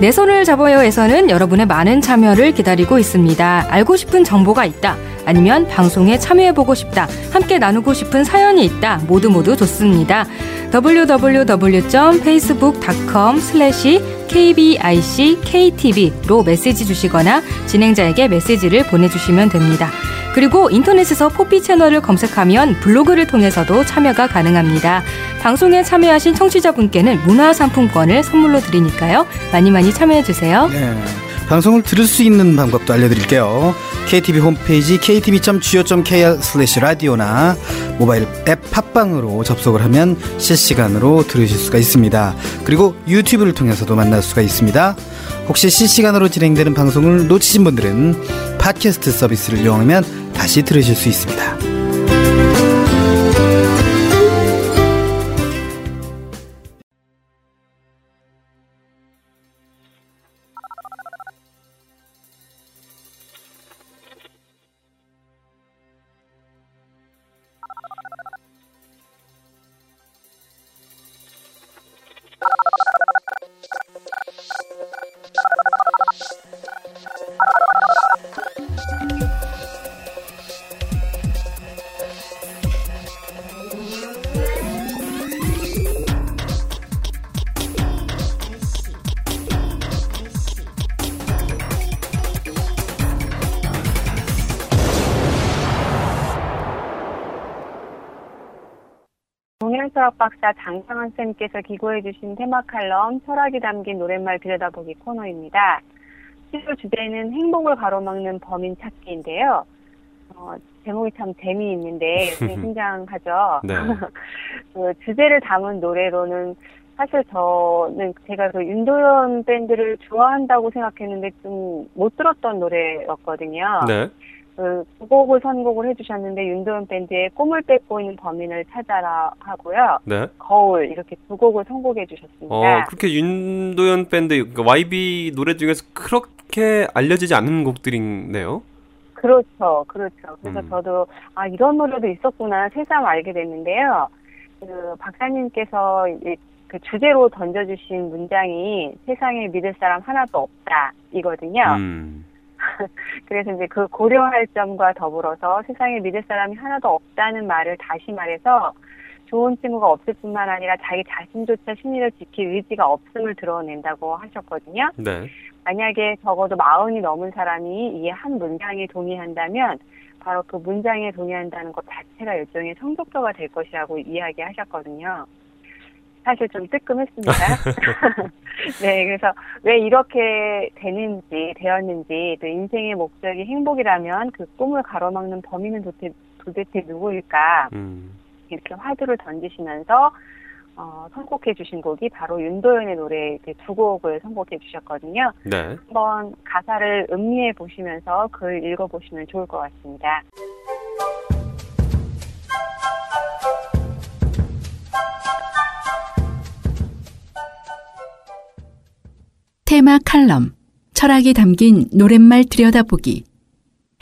내 손을 잡아요에서는 여러분의 많은 참여를 기다리고 있습니다. 알고 싶은 정보가 있다. 아니면 방송에 참여해보고 싶다. 함께 나누고 싶은 사연이 있다. 모두 모두 좋습니다. 더블유 더블유 더블유 점 페이스북 닷 컴 슬래시 케이비아이씨 케이티비로 메시지 주시거나 진행자에게 메시지를 보내주시면 됩니다. 그리고 인터넷에서 포피 채널을 검색하면 블로그를 통해서도 참여가 가능합니다. 방송에 참여하신 청취자분께는 문화상품권을 선물로 드리니까요. 많이 많이 참여해주세요. 네, 방송을 들을 수 있는 방법도 알려드릴게요. 케이티비 홈페이지 케이티비 점 지오 점 케이알 슬래시 라디오나 모바일 앱 팟빵으로 접속을 하면 실시간으로 들으실 수가 있습니다. 그리고 유튜브를 통해서도 만날 수가 있습니다. 혹시 실시간으로 진행되는 방송을 놓치신 분들은 팟캐스트 서비스를 이용하면 다시 들으실 수 있습니다. 동양서학 박사 장상환 쌤께서 기고해 주신 테마 칼럼 철학이 담긴 노랫말 들여다보기 코너입니다. 칠 월 주제는 행복을 가로막는 범인 찾기인데요. 어, 제목이 참 재미있는데 굉장하죠. 네. 그 주제를 담은 노래로는 사실 저는 제가 그 윤도현 밴드를 좋아한다고 생각했는데 좀 못 들었던 노래였거든요. 네. 그 두 곡을 선곡을 해주셨는데 윤도현 밴드의 꿈을 뺏고 있는 범인을 찾아라 하고요. 네. 거울 이렇게 두 곡을 선곡해 주셨습니다. 어, 그렇게 윤도현 밴드 그러니까 와이비 노래 중에서 그렇게 알려지지 않는 곡들이네요. 그렇죠, 그렇죠. 그래서 음. 저도 아 이런 노래도 있었구나 새삼 알게 됐는데요. 그 박사님께서 이제 그 주제로 던져주신 문장이 세상에 믿을 사람 하나도 없다 이거든요. 음. 그래서 이제 그 고려할 점과 더불어서 세상에 믿을 사람이 하나도 없다는 말을 다시 말해서 좋은 친구가 없을 뿐만 아니라 자기 자신조차 심리를 지킬 의지가 없음을 드러낸다고 하셨거든요. 네. 만약에 적어도 마흔이 넘은 사람이 이 한 문장에 동의한다면 바로 그 문장에 동의한다는 것 자체가 일종의 성숙도가 될 것이라고 이야기하셨거든요. 사실 좀 뜨끔했습니다. 네, 그래서 왜 이렇게 되는지, 되었는지, 또 인생의 목적이 행복이라면 그 꿈을 가로막는 범인은 도대, 도대체 누구일까? 음. 이렇게 화두를 던지시면서 어, 선곡해 주신 곡이 바로 윤도현의 노래 두 곡을 선곡해 주셨거든요. 네. 한번 가사를 음미해 보시면서 글 읽어보시면 좋을 것 같습니다. 테마 칼럼, 철학이 담긴 노랫말 들여다보기,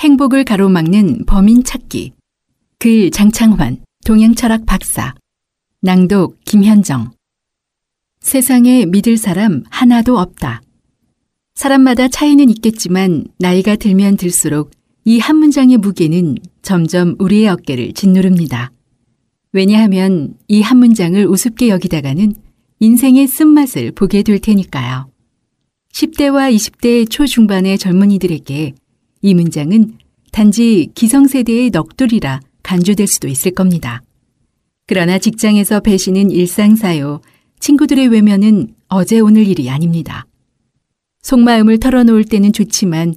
행복을 가로막는 범인 찾기, 글 장창환, 동양철학 박사, 낭독 김현정. 세상에 믿을 사람 하나도 없다. 사람마다 차이는 있겠지만 나이가 들면 들수록 이 한 문장의 무게는 점점 우리의 어깨를 짓누릅니다. 왜냐하면 이 한 문장을 우습게 여기다가는 인생의 쓴맛을 보게 될 테니까요. 십 대와 이십 대 초중반의 젊은이들에게 이 문장은 단지 기성세대의 넋두리라 간주될 수도 있을 겁니다. 그러나 직장에서 배신은 일상사요, 친구들의 외면은 어제 오늘 일이 아닙니다. 속마음을 털어놓을 때는 좋지만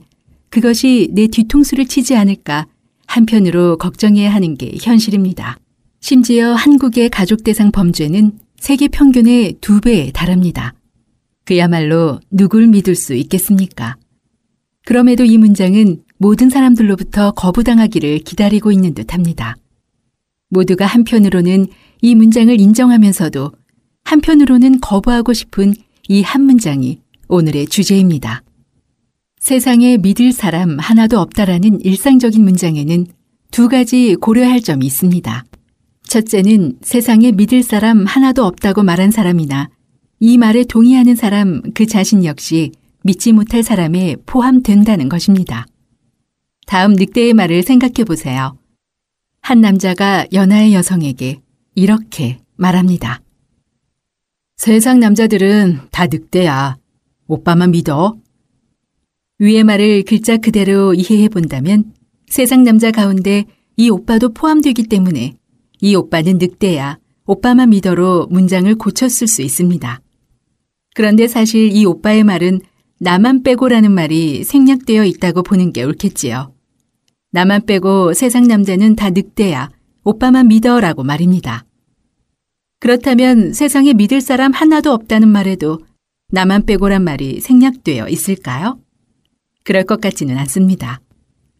그것이 내 뒤통수를 치지 않을까 한편으로 걱정해야 하는 게 현실입니다. 심지어 한국의 가족 대상 범죄는 세계 평균의 두 배에 달합니다. 그야말로 누굴 믿을 수 있겠습니까? 그럼에도 이 문장은 모든 사람들로부터 거부당하기를 기다리고 있는 듯합니다. 모두가 한편으로는 이 문장을 인정하면서도 한편으로는 거부하고 싶은 이 한 문장이 오늘의 주제입니다. 세상에 믿을 사람 하나도 없다라는 일상적인 문장에는 두 가지 고려할 점이 있습니다. 첫째는 세상에 믿을 사람 하나도 없다고 말한 사람이나 이 말에 동의하는 사람 그 자신 역시 믿지 못할 사람에 포함된다는 것입니다. 다음 늑대의 말을 생각해 보세요. 한 남자가 연하의 여성에게 이렇게 말합니다. 세상 남자들은 다 늑대야. 오빠만 믿어. 위의 말을 글자 그대로 이해해 본다면 세상 남자 가운데 이 오빠도 포함되기 때문에 이 오빠는 늑대야. 오빠만 믿어로 문장을 고쳤을 수 있습니다. 그런데 사실 이 오빠의 말은 나만 빼고라는 말이 생략되어 있다고 보는 게 옳겠지요. 나만 빼고 세상 남자는 다 늑대야, 오빠만 믿어라고 말입니다. 그렇다면 세상에 믿을 사람 하나도 없다는 말에도 나만 빼고란 말이 생략되어 있을까요? 그럴 것 같지는 않습니다.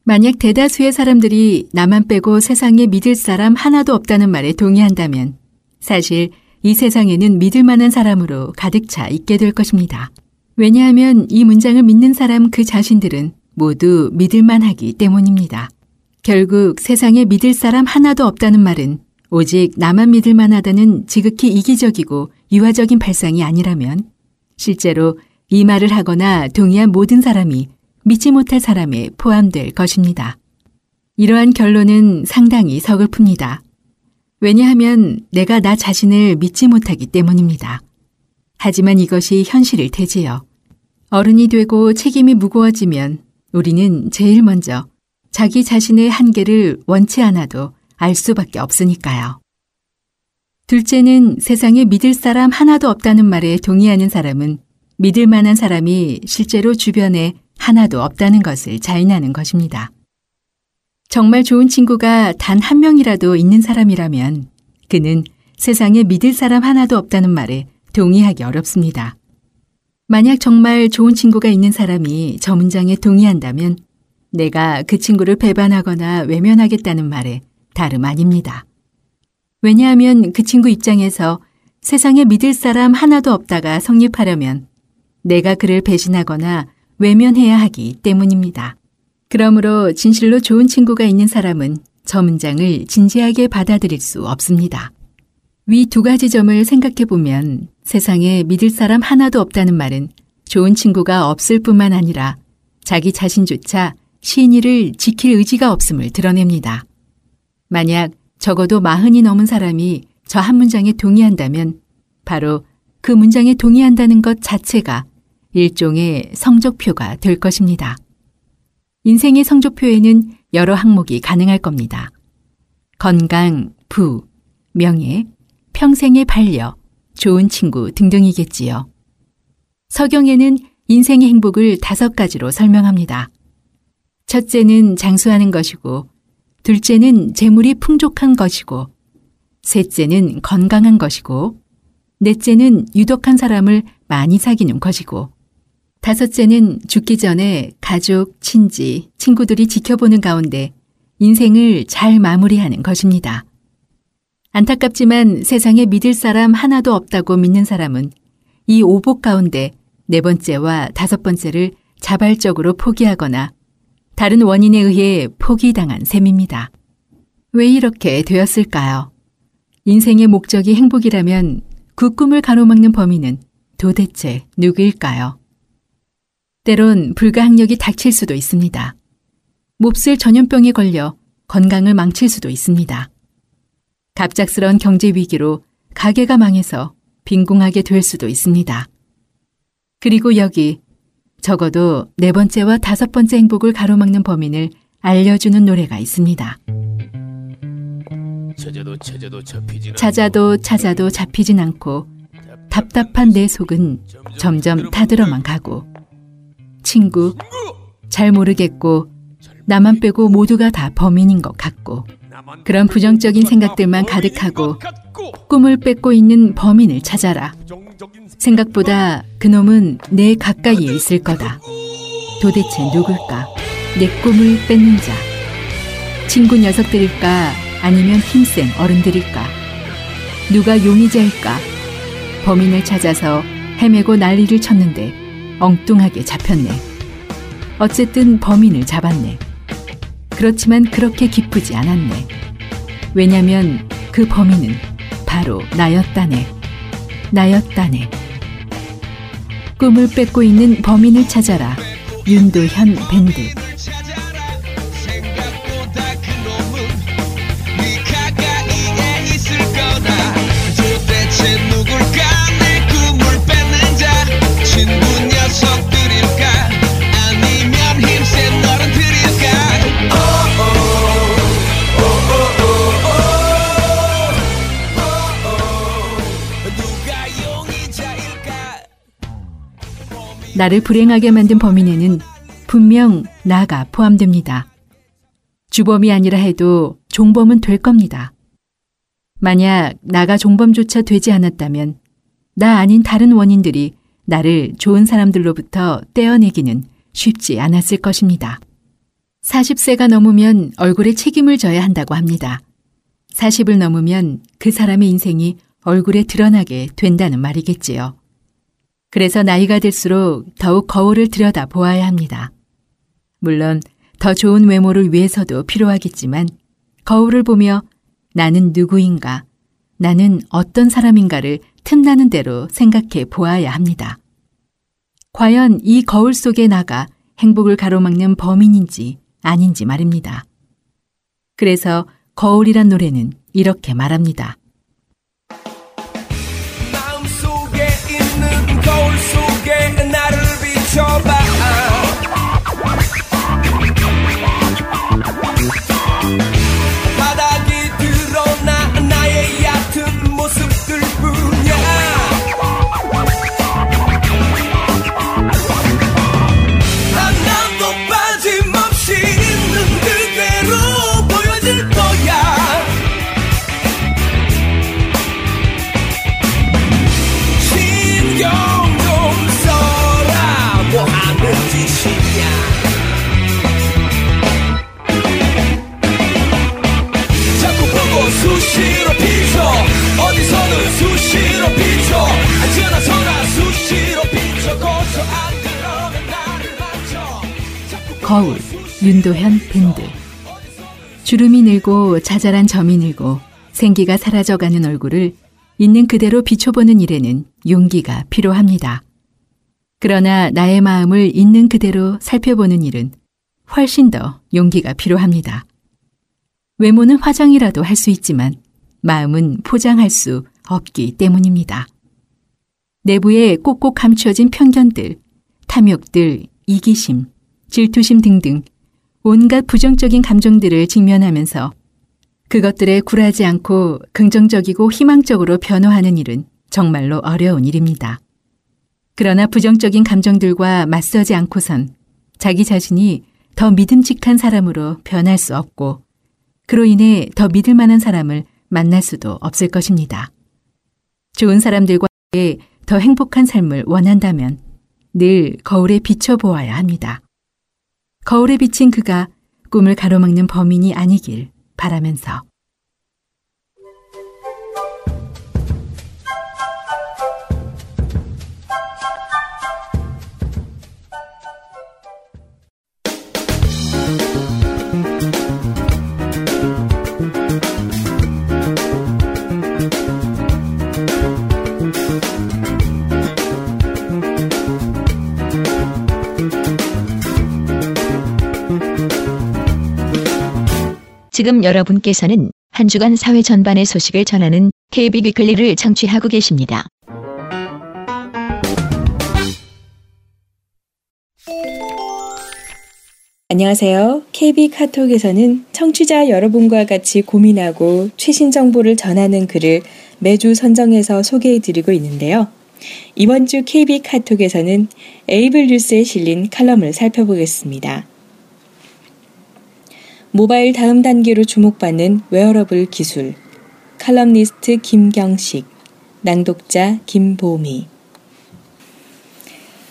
만약 대다수의 사람들이 나만 빼고 세상에 믿을 사람 하나도 없다는 말에 동의한다면 사실 이 세상에는 믿을 만한 사람으로 가득 차 있게 될 것입니다. 왜냐하면 이 문장을 믿는 사람 그 자신들은 모두 믿을 만하기 때문입니다. 결국 세상에 믿을 사람 하나도 없다는 말은 오직 나만 믿을 만하다는 지극히 이기적이고 유화적인 발상이 아니라면 실제로 이 말을 하거나 동의한 모든 사람이 믿지 못할 사람에 포함될 것입니다. 이러한 결론은 상당히 서글픕니다. 왜냐하면 내가 나 자신을 믿지 못하기 때문입니다. 하지만 이것이 현실일 테지요. 어른이 되고 책임이 무거워지면 우리는 제일 먼저 자기 자신의 한계를 원치 않아도 알 수밖에 없으니까요. 둘째는 세상에 믿을 사람 하나도 없다는 말에 동의하는 사람은 믿을 만한 사람이 실제로 주변에 하나도 없다는 것을 자인하는 것입니다. 정말 좋은 친구가 단 한 명이라도 있는 사람이라면 그는 세상에 믿을 사람 하나도 없다는 말에 동의하기 어렵습니다. 만약 정말 좋은 친구가 있는 사람이 저 문장에 동의한다면 내가 그 친구를 배반하거나 외면하겠다는 말에 다름 아닙니다. 왜냐하면 그 친구 입장에서 세상에 믿을 사람 하나도 없다가 성립하려면 내가 그를 배신하거나 외면해야 하기 때문입니다. 그러므로 진실로 좋은 친구가 있는 사람은 저 문장을 진지하게 받아들일 수 없습니다. 위 두 가지 점을 생각해 보면 세상에 믿을 사람 하나도 없다는 말은 좋은 친구가 없을 뿐만 아니라 자기 자신조차 신의를 지킬 의지가 없음을 드러냅니다. 만약 적어도 마흔이 넘은 사람이 저 한 문장에 동의한다면 바로 그 문장에 동의한다는 것 자체가 일종의 성적표가 될 것입니다. 인생의 성적표에는 여러 항목이 가능할 겁니다. 건강, 부, 명예, 평생의 반려, 좋은 친구 등등이겠지요. 서경에는 인생의 행복을 다섯 가지로 설명합니다. 첫째는 장수하는 것이고, 둘째는 재물이 풍족한 것이고, 셋째는 건강한 것이고, 넷째는 유독한 사람을 많이 사귀는 것이고, 다섯째는 죽기 전에 가족, 친지, 친구들이 지켜보는 가운데 인생을 잘 마무리하는 것입니다. 안타깝지만 세상에 믿을 사람 하나도 없다고 믿는 사람은 이 오복 가운데 네 번째와 다섯 번째를 자발적으로 포기하거나 다른 원인에 의해 포기당한 셈입니다. 왜 이렇게 되었을까요? 인생의 목적이 행복이라면 그 꿈을 가로막는 범인은 도대체 누구일까요? 때론 불가항력이 닥칠 수도 있습니다. 몹쓸 전염병에 걸려 건강을 망칠 수도 있습니다. 갑작스러운 경제 위기로 가게가 망해서 빈궁하게 될 수도 있습니다. 그리고 여기 적어도 네 번째와 다섯 번째 행복을 가로막는 범인을 알려주는 노래가 있습니다. 찾아도 찾아도 잡히진, 찾아도 찾아도 잡히진 않고 답답한 내 속은 점점 타들어만 가고 친구, 잘 모르겠고 나만 빼고 모두가 다 범인인 것 같고 그런 부정적인 생각들만 가득하고 꿈을 뺏고 있는 범인을 찾아라. 생각보다 그놈은 내 가까이에 있을 거다. 도대체 누굴까? 내 꿈을 뺏는 자. 친구 녀석들일까? 아니면 힘센 어른들일까? 누가 용의자일까? 범인을 찾아서 헤매고 난리를 쳤는데 엉뚱하게 잡혔네. 어쨌든 범인을 잡았네. 그렇지만 그렇게 기쁘지 않았네. 왜냐면 그 범인은 바로 나였다네. 나였다네. 꿈을 뺏고 있는 범인을 찾아라. 윤도현 밴드. 나를 불행하게 만든 범인에는 분명 나가 포함됩니다. 주범이 아니라 해도 종범은 될 겁니다. 만약 나가 종범조차 되지 않았다면 나 아닌 다른 원인들이 나를 좋은 사람들로부터 떼어내기는 쉽지 않았을 것입니다. 마흔 세가 넘으면 얼굴에 책임을 져야 한다고 합니다. 마흔을 넘으면 그 사람의 인생이 얼굴에 드러나게 된다는 말이겠지요. 그래서 나이가 들수록 더욱 거울을 들여다보아야 합니다. 물론 더 좋은 외모를 위해서도 필요하겠지만 거울을 보며 나는 누구인가, 나는 어떤 사람인가를 틈나는 대로 생각해 보아야 합니다. 과연 이 거울 속에 나가 행복을 가로막는 범인인지 아닌지 말입니다. 그래서 거울이란 노래는 이렇게 말합니다. 거울 속에 나를 비춰봐. 바닥이 드러나 나의 얕은 모습들 뿐이야. 하나도 빠짐없이 있는 그대로 보여질 거야. 신경 좀 써라. 거울, 윤도현 밴드. 주름이 늘고 자잘한 점이 늘고 생기가 사라져가는 얼굴을 있는 그대로 비춰보는 일에는 용기가 필요합니다. 그러나 나의 마음을 있는 그대로 살펴보는 일은 훨씬 더 용기가 필요합니다. 외모는 화장이라도 할 수 있지만 마음은 포장할 수 없기 때문입니다. 내부에 꼭꼭 감춰진 편견들, 탐욕들, 이기심, 질투심 등등 온갖 부정적인 감정들을 직면하면서 그것들에 굴하지 않고 긍정적이고 희망적으로 변화하는 일은 정말로 어려운 일입니다. 그러나 부정적인 감정들과 맞서지 않고선 자기 자신이 더 믿음직한 사람으로 변할 수 없고 그로 인해 더 믿을 만한 사람을 만날 수도 없을 것입니다. 좋은 사람들과 함께 더 행복한 삶을 원한다면 늘 거울에 비춰보아야 합니다. 거울에 비친 그가 꿈을 가로막는 범인이 아니길 바라면서. 지금 여러분께서는 한 주간 사회 전반의 소식을 전하는 케이빅 위클리를 청취하고 계십니다. 안녕하세요. 케이빅 카톡에서는 청취자 여러분과 같이 고민하고 최신 정보를 전하는 글을 매주 선정해서 소개해드리고 있는데요. 이번 주 케이빅 카톡에서는 에이블 뉴스에 실린 칼럼을 살펴보겠습니다. 모바일 다음 단계로 주목받는 웨어러블 기술. 칼럼니스트 김경식, 낭독자 김보미.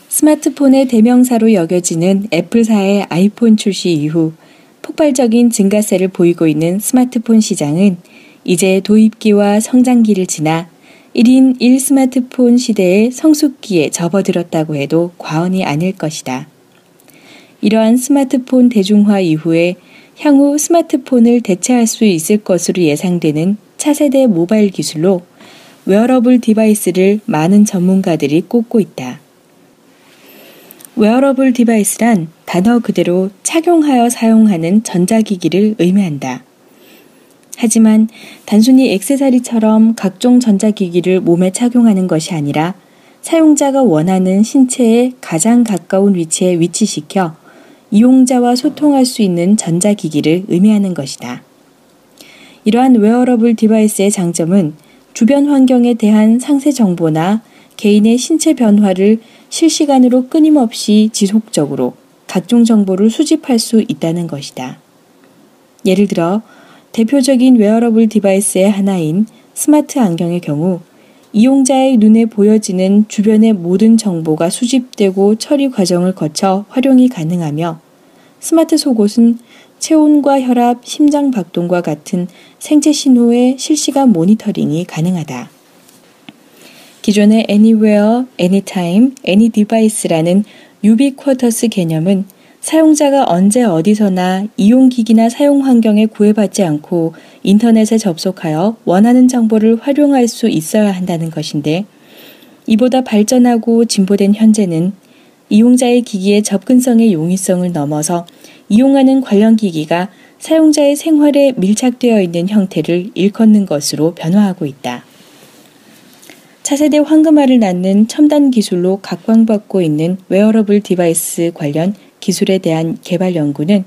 스마트폰의 대명사로 여겨지는 애플사의 아이폰 출시 이후 폭발적인 증가세를 보이고 있는 스마트폰 시장은 이제 도입기와 성장기를 지나 일 인 일 스마트폰 시대의 성숙기에 접어들었다고 해도 과언이 아닐 것이다. 이러한 스마트폰 대중화 이후에 향후 스마트폰을 대체할 수 있을 것으로 예상되는 차세대 모바일 기술로 웨어러블 디바이스를 많은 전문가들이 꼽고 있다. 웨어러블 디바이스란 단어 그대로 착용하여 사용하는 전자기기를 의미한다. 하지만 단순히 액세서리처럼 각종 전자기기를 몸에 착용하는 것이 아니라 사용자가 원하는 신체에 가장 가까운 위치에 위치시켜 이용자와 소통할 수 있는 전자기기를 의미하는 것이다. 이러한 웨어러블 디바이스의 장점은 주변 환경에 대한 상세 정보나 개인의 신체 변화를 실시간으로 끊임없이 지속적으로 각종 정보를 수집할 수 있다는 것이다. 예를 들어 대표적인 웨어러블 디바이스의 하나인 스마트 안경의 경우 이용자의 눈에 보여지는 주변의 모든 정보가 수집되고 처리 과정을 거쳐 활용이 가능하며 스마트 속옷은 체온과 혈압, 심장 박동과 같은 생체 신호의 실시간 모니터링이 가능하다. 기존의 Anywhere, Anytime, Any Device라는 유비쿼터스 개념은 사용자가 언제 어디서나 이용기기나 사용 환경에 구애받지 않고 인터넷에 접속하여 원하는 정보를 활용할 수 있어야 한다는 것인데 이보다 발전하고 진보된 현재는 이용자의 기기의 접근성의 용이성을 넘어서 이용하는 관련 기기가 사용자의 생활에 밀착되어 있는 형태를 일컫는 것으로 변화하고 있다. 차세대 황금알을 낳는 첨단 기술로 각광받고 있는 웨어러블 디바이스 관련 기술에 대한 개발 연구는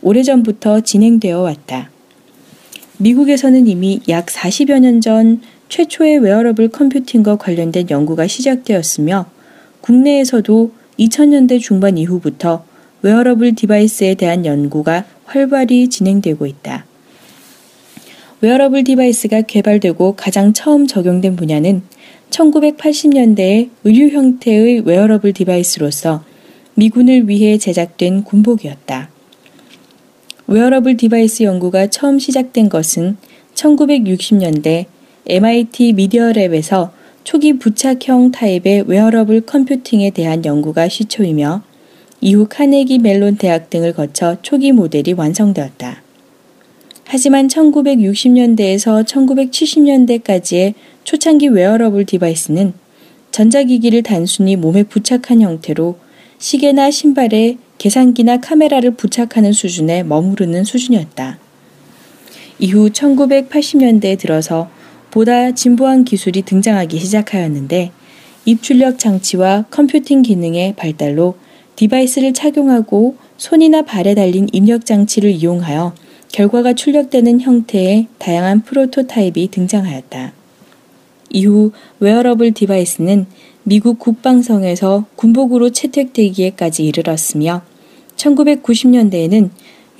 오래전부터 진행되어 왔다. 미국에서는 이미 약 사십여 년 전 최초의 웨어러블 컴퓨팅과 관련된 연구가 시작되었으며 국내에서도 이천 년대 중반 이후부터 웨어러블 디바이스에 대한 연구가 활발히 진행되고 있다. 웨어러블 디바이스가 개발되고 가장 처음 적용된 분야는 천구백팔십 년대의 의류 형태의 웨어러블 디바이스로서 미군을 위해 제작된 군복이었다. 웨어러블 디바이스 연구가 처음 시작된 것은 천구백육십 년대 엠아이티 미디어랩에서 초기 부착형 타입의 웨어러블 컴퓨팅에 대한 연구가 시초이며 이후 카네기 멜론 대학 등을 거쳐 초기 모델이 완성되었다. 하지만 천구백육십 년대에서 천구백칠십 년대까지의 초창기 웨어러블 디바이스는 전자기기를 단순히 몸에 부착한 형태로 시계나 신발에 계산기나 카메라를 부착하는 수준에 머무르는 수준이었다. 이후 천구백팔십 년대에 들어서 보다 진보한 기술이 등장하기 시작하였는데 입출력 장치와 컴퓨팅 기능의 발달로 디바이스를 착용하고 손이나 발에 달린 입력 장치를 이용하여 결과가 출력되는 형태의 다양한 프로토타입이 등장하였다. 이후 웨어러블 디바이스는 미국 국방성에서 군복으로 채택되기에까지 이르렀으며 천구백구십 년대에는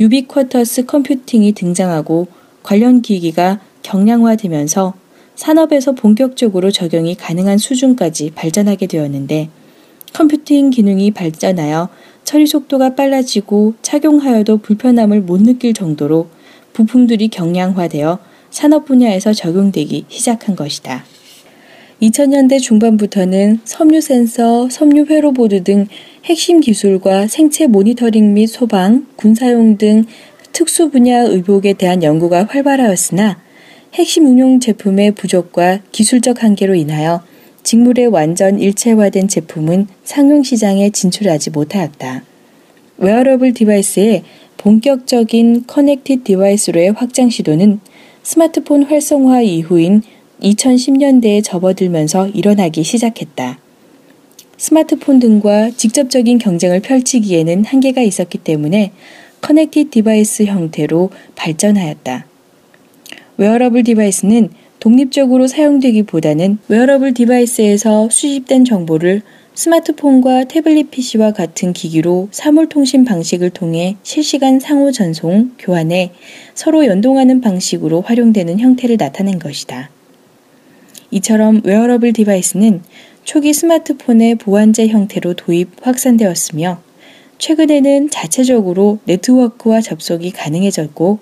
유비쿼터스 컴퓨팅이 등장하고 관련 기기가 경량화되면서 산업에서 본격적으로 적용이 가능한 수준까지 발전하게 되었는데 컴퓨팅 기능이 발전하여 처리 속도가 빨라지고 착용하여도 불편함을 못 느낄 정도로 부품들이 경량화되어 산업 분야에서 적용되기 시작한 것이다. 이천 년대 중반부터는 섬유 센서, 섬유 회로보드 등 핵심 기술과 생체 모니터링 및 소방, 군사용 등 특수 분야 의복에 대한 연구가 활발하였으나 핵심 응용 제품의 부족과 기술적 한계로 인하여 직물의 완전 일체화된 제품은 상용 시장에 진출하지 못하였다. 웨어러블 디바이스의 본격적인 커넥티드 디바이스로의 확장 시도는 스마트폰 활성화 이후인 이천십 년대에 접어들면서 일어나기 시작했다. 스마트폰 등과 직접적인 경쟁을 펼치기에는 한계가 있었기 때문에 커넥티드 디바이스 형태로 발전하였다. 웨어러블 디바이스는 독립적으로 사용되기보다는 웨어러블 디바이스에서 수집된 정보를 스마트폰과 태블릿 피시와 같은 기기로 사물통신 방식을 통해 실시간 상호 전송, 교환에 서로 연동하는 방식으로 활용되는 형태를 나타낸 것이다. 이처럼 웨어러블 디바이스는 초기 스마트폰의 보안제 형태로 도입, 확산되었으며 최근에는 자체적으로 네트워크와 접속이 가능해졌고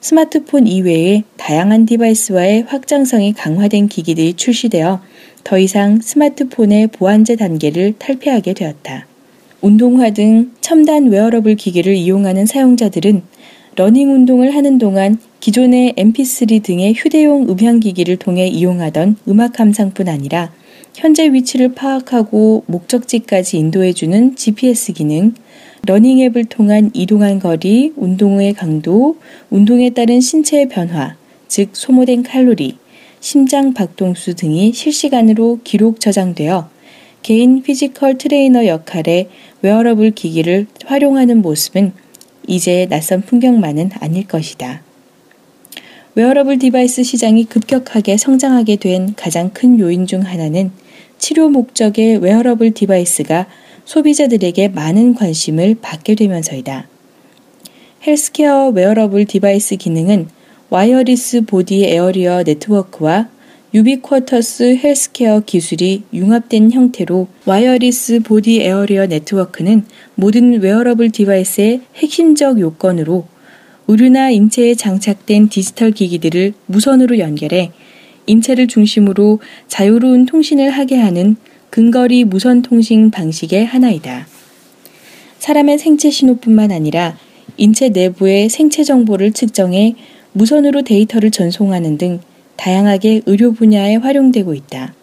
스마트폰 이외에 다양한 디바이스와의 확장성이 강화된 기기들이 출시되어 더 이상 스마트폰의 보안제 단계를 탈피하게 되었다. 운동화 등 첨단 웨어러블 기기를 이용하는 사용자들은 러닝 운동을 하는 동안 기존의 엠피쓰리 등의 휴대용 음향기기를 통해 이용하던 음악 감상뿐 아니라 현재 위치를 파악하고 목적지까지 인도해주는 지피에스 기능, 러닝 앱을 통한 이동한 거리, 운동의 강도, 운동에 따른 신체의 변화, 즉 소모된 칼로리, 심장 박동수 등이 실시간으로 기록 저장되어 개인 피지컬 트레이너 역할의 웨어러블 기기를 활용하는 모습은 이제 낯선 풍경만은 아닐 것이다. 웨어러블 디바이스 시장이 급격하게 성장하게 된 가장 큰 요인 중 하나는 치료 목적의 웨어러블 디바이스가 소비자들에게 많은 관심을 받게 되면서이다. 헬스케어 웨어러블 디바이스 기능은 와이어리스 보디 에어리어 네트워크와 유비쿼터스 헬스케어 기술이 융합된 형태로 와이어리스 보디 에어리어 네트워크는 모든 웨어러블 디바이스의 핵심적 요건으로 의류나 인체에 장착된 디지털 기기들을 무선으로 연결해 인체를 중심으로 자유로운 통신을 하게 하는 근거리 무선 통신 방식의 하나이다. 사람의 생체 신호뿐만 아니라 인체 내부의 생체 정보를 측정해 무선으로 데이터를 전송하는 등 다양하게 의료 분야에 활용되고 있다.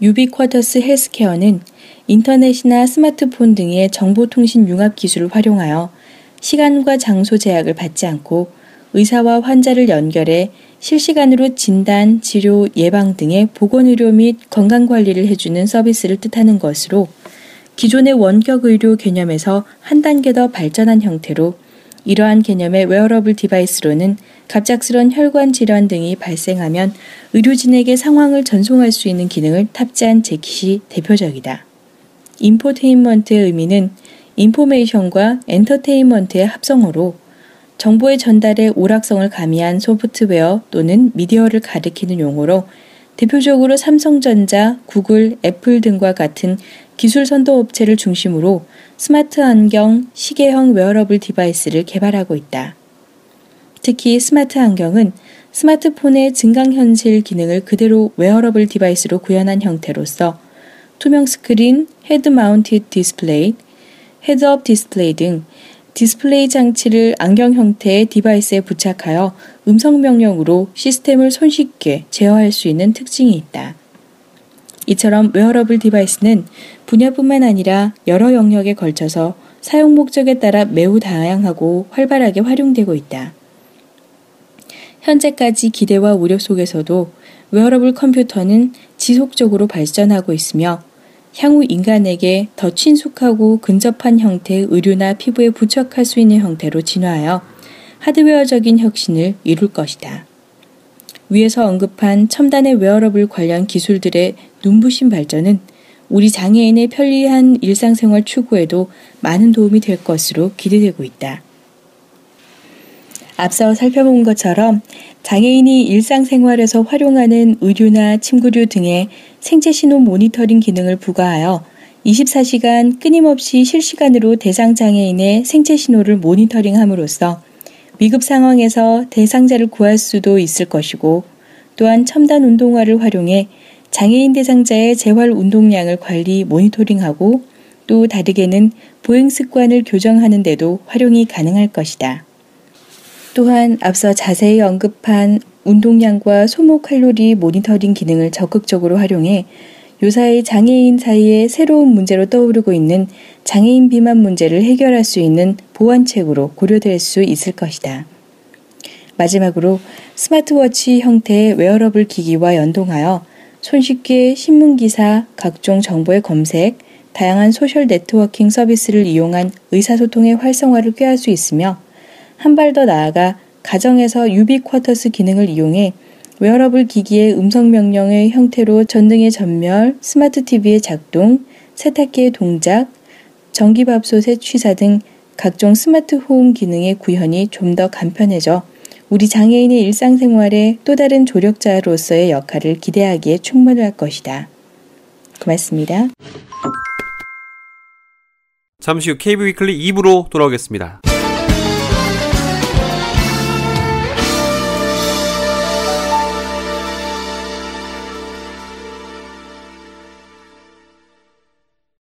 유비쿼터스 헬스케어는 인터넷이나 스마트폰 등의 정보통신 융합 기술을 활용하여 시간과 장소 제약을 받지 않고 의사와 환자를 연결해 실시간으로 진단, 치료, 예방 등의 보건의료 및 건강관리를 해주는 서비스를 뜻하는 것으로 기존의 원격의료 개념에서 한 단계 더 발전한 형태로 이러한 개념의 웨어러블 디바이스로는 갑작스런 혈관 질환 등이 발생하면 의료진에게 상황을 전송할 수 있는 기능을 탑재한 재킷이 대표적이다. 인포테인먼트의 의미는 인포메이션과 엔터테인먼트의 합성어로 정보의 전달에 오락성을 가미한 소프트웨어 또는 미디어를 가리키는 용어로 대표적으로 삼성전자, 구글, 애플 등과 같은 기술 선도 업체를 중심으로 스마트 안경, 시계형 웨어러블 디바이스를 개발하고 있다. 특히 스마트 안경은 스마트폰의 증강현실 기능을 그대로 웨어러블 디바이스로 구현한 형태로서 투명 스크린, 헤드 마운티드 디스플레이, 헤드업 디스플레이 등 디스플레이 장치를 안경 형태의 디바이스에 부착하여 음성 명령으로 시스템을 손쉽게 제어할 수 있는 특징이 있다. 이처럼 웨어러블 디바이스는 분야뿐만 아니라 여러 영역에 걸쳐서 사용 목적에 따라 매우 다양하고 활발하게 활용되고 있다. 현재까지 기대와 우려 속에서도 웨어러블 컴퓨터는 지속적으로 발전하고 있으며 향후 인간에게 더 친숙하고 근접한 형태의 의류나 피부에 부착할 수 있는 형태로 진화하여 하드웨어적인 혁신을 이룰 것이다. 위에서 언급한 첨단의 웨어러블 관련 기술들의 눈부신 발전은 우리 장애인의 편리한 일상생활 추구에도 많은 도움이 될 것으로 기대되고 있다. 앞서 살펴본 것처럼 장애인이 일상생활에서 활용하는 의류나 침구류 등의 생체신호 모니터링 기능을 부과하여 이십사 시간 끊임없이 실시간으로 대상 장애인의 생체신호를 모니터링함으로써 위급 상황에서 대상자를 구할 수도 있을 것이고, 또한 첨단 운동화를 활용해 장애인 대상자의 재활 운동량을 관리 모니터링하고 또 다르게는 보행 습관을 교정하는 데도 활용이 가능할 것이다. 또한 앞서 자세히 언급한 운동량과 소모 칼로리 모니터링 기능을 적극적으로 활용해 요사이 장애인 사이에 새로운 문제로 떠오르고 있는 장애인 비만 문제를 해결할 수 있는 보완책으로 고려될 수 있을 것이다. 마지막으로 스마트워치 형태의 웨어러블 기기와 연동하여 손쉽게 신문기사, 각종 정보의 검색, 다양한 소셜 네트워킹 서비스를 이용한 의사소통의 활성화를 꾀할 수 있으며, 한 발 더 나아가 가정에서 유비쿼터스 기능을 이용해 웨어러블 기기의 음성 명령의 형태로 전등의 전멸, 스마트 티비의 작동, 세탁기의 동작, 전기밥솥의 취사 등 각종 스마트 홈 기능의 구현이 좀 더 간편해져 우리 장애인의 일상생활의 또 다른 조력자로서의 역할을 기대하기에 충분할 것이다. 고맙습니다. 잠시 후 케이비 위클리 이 부로 돌아오겠습니다.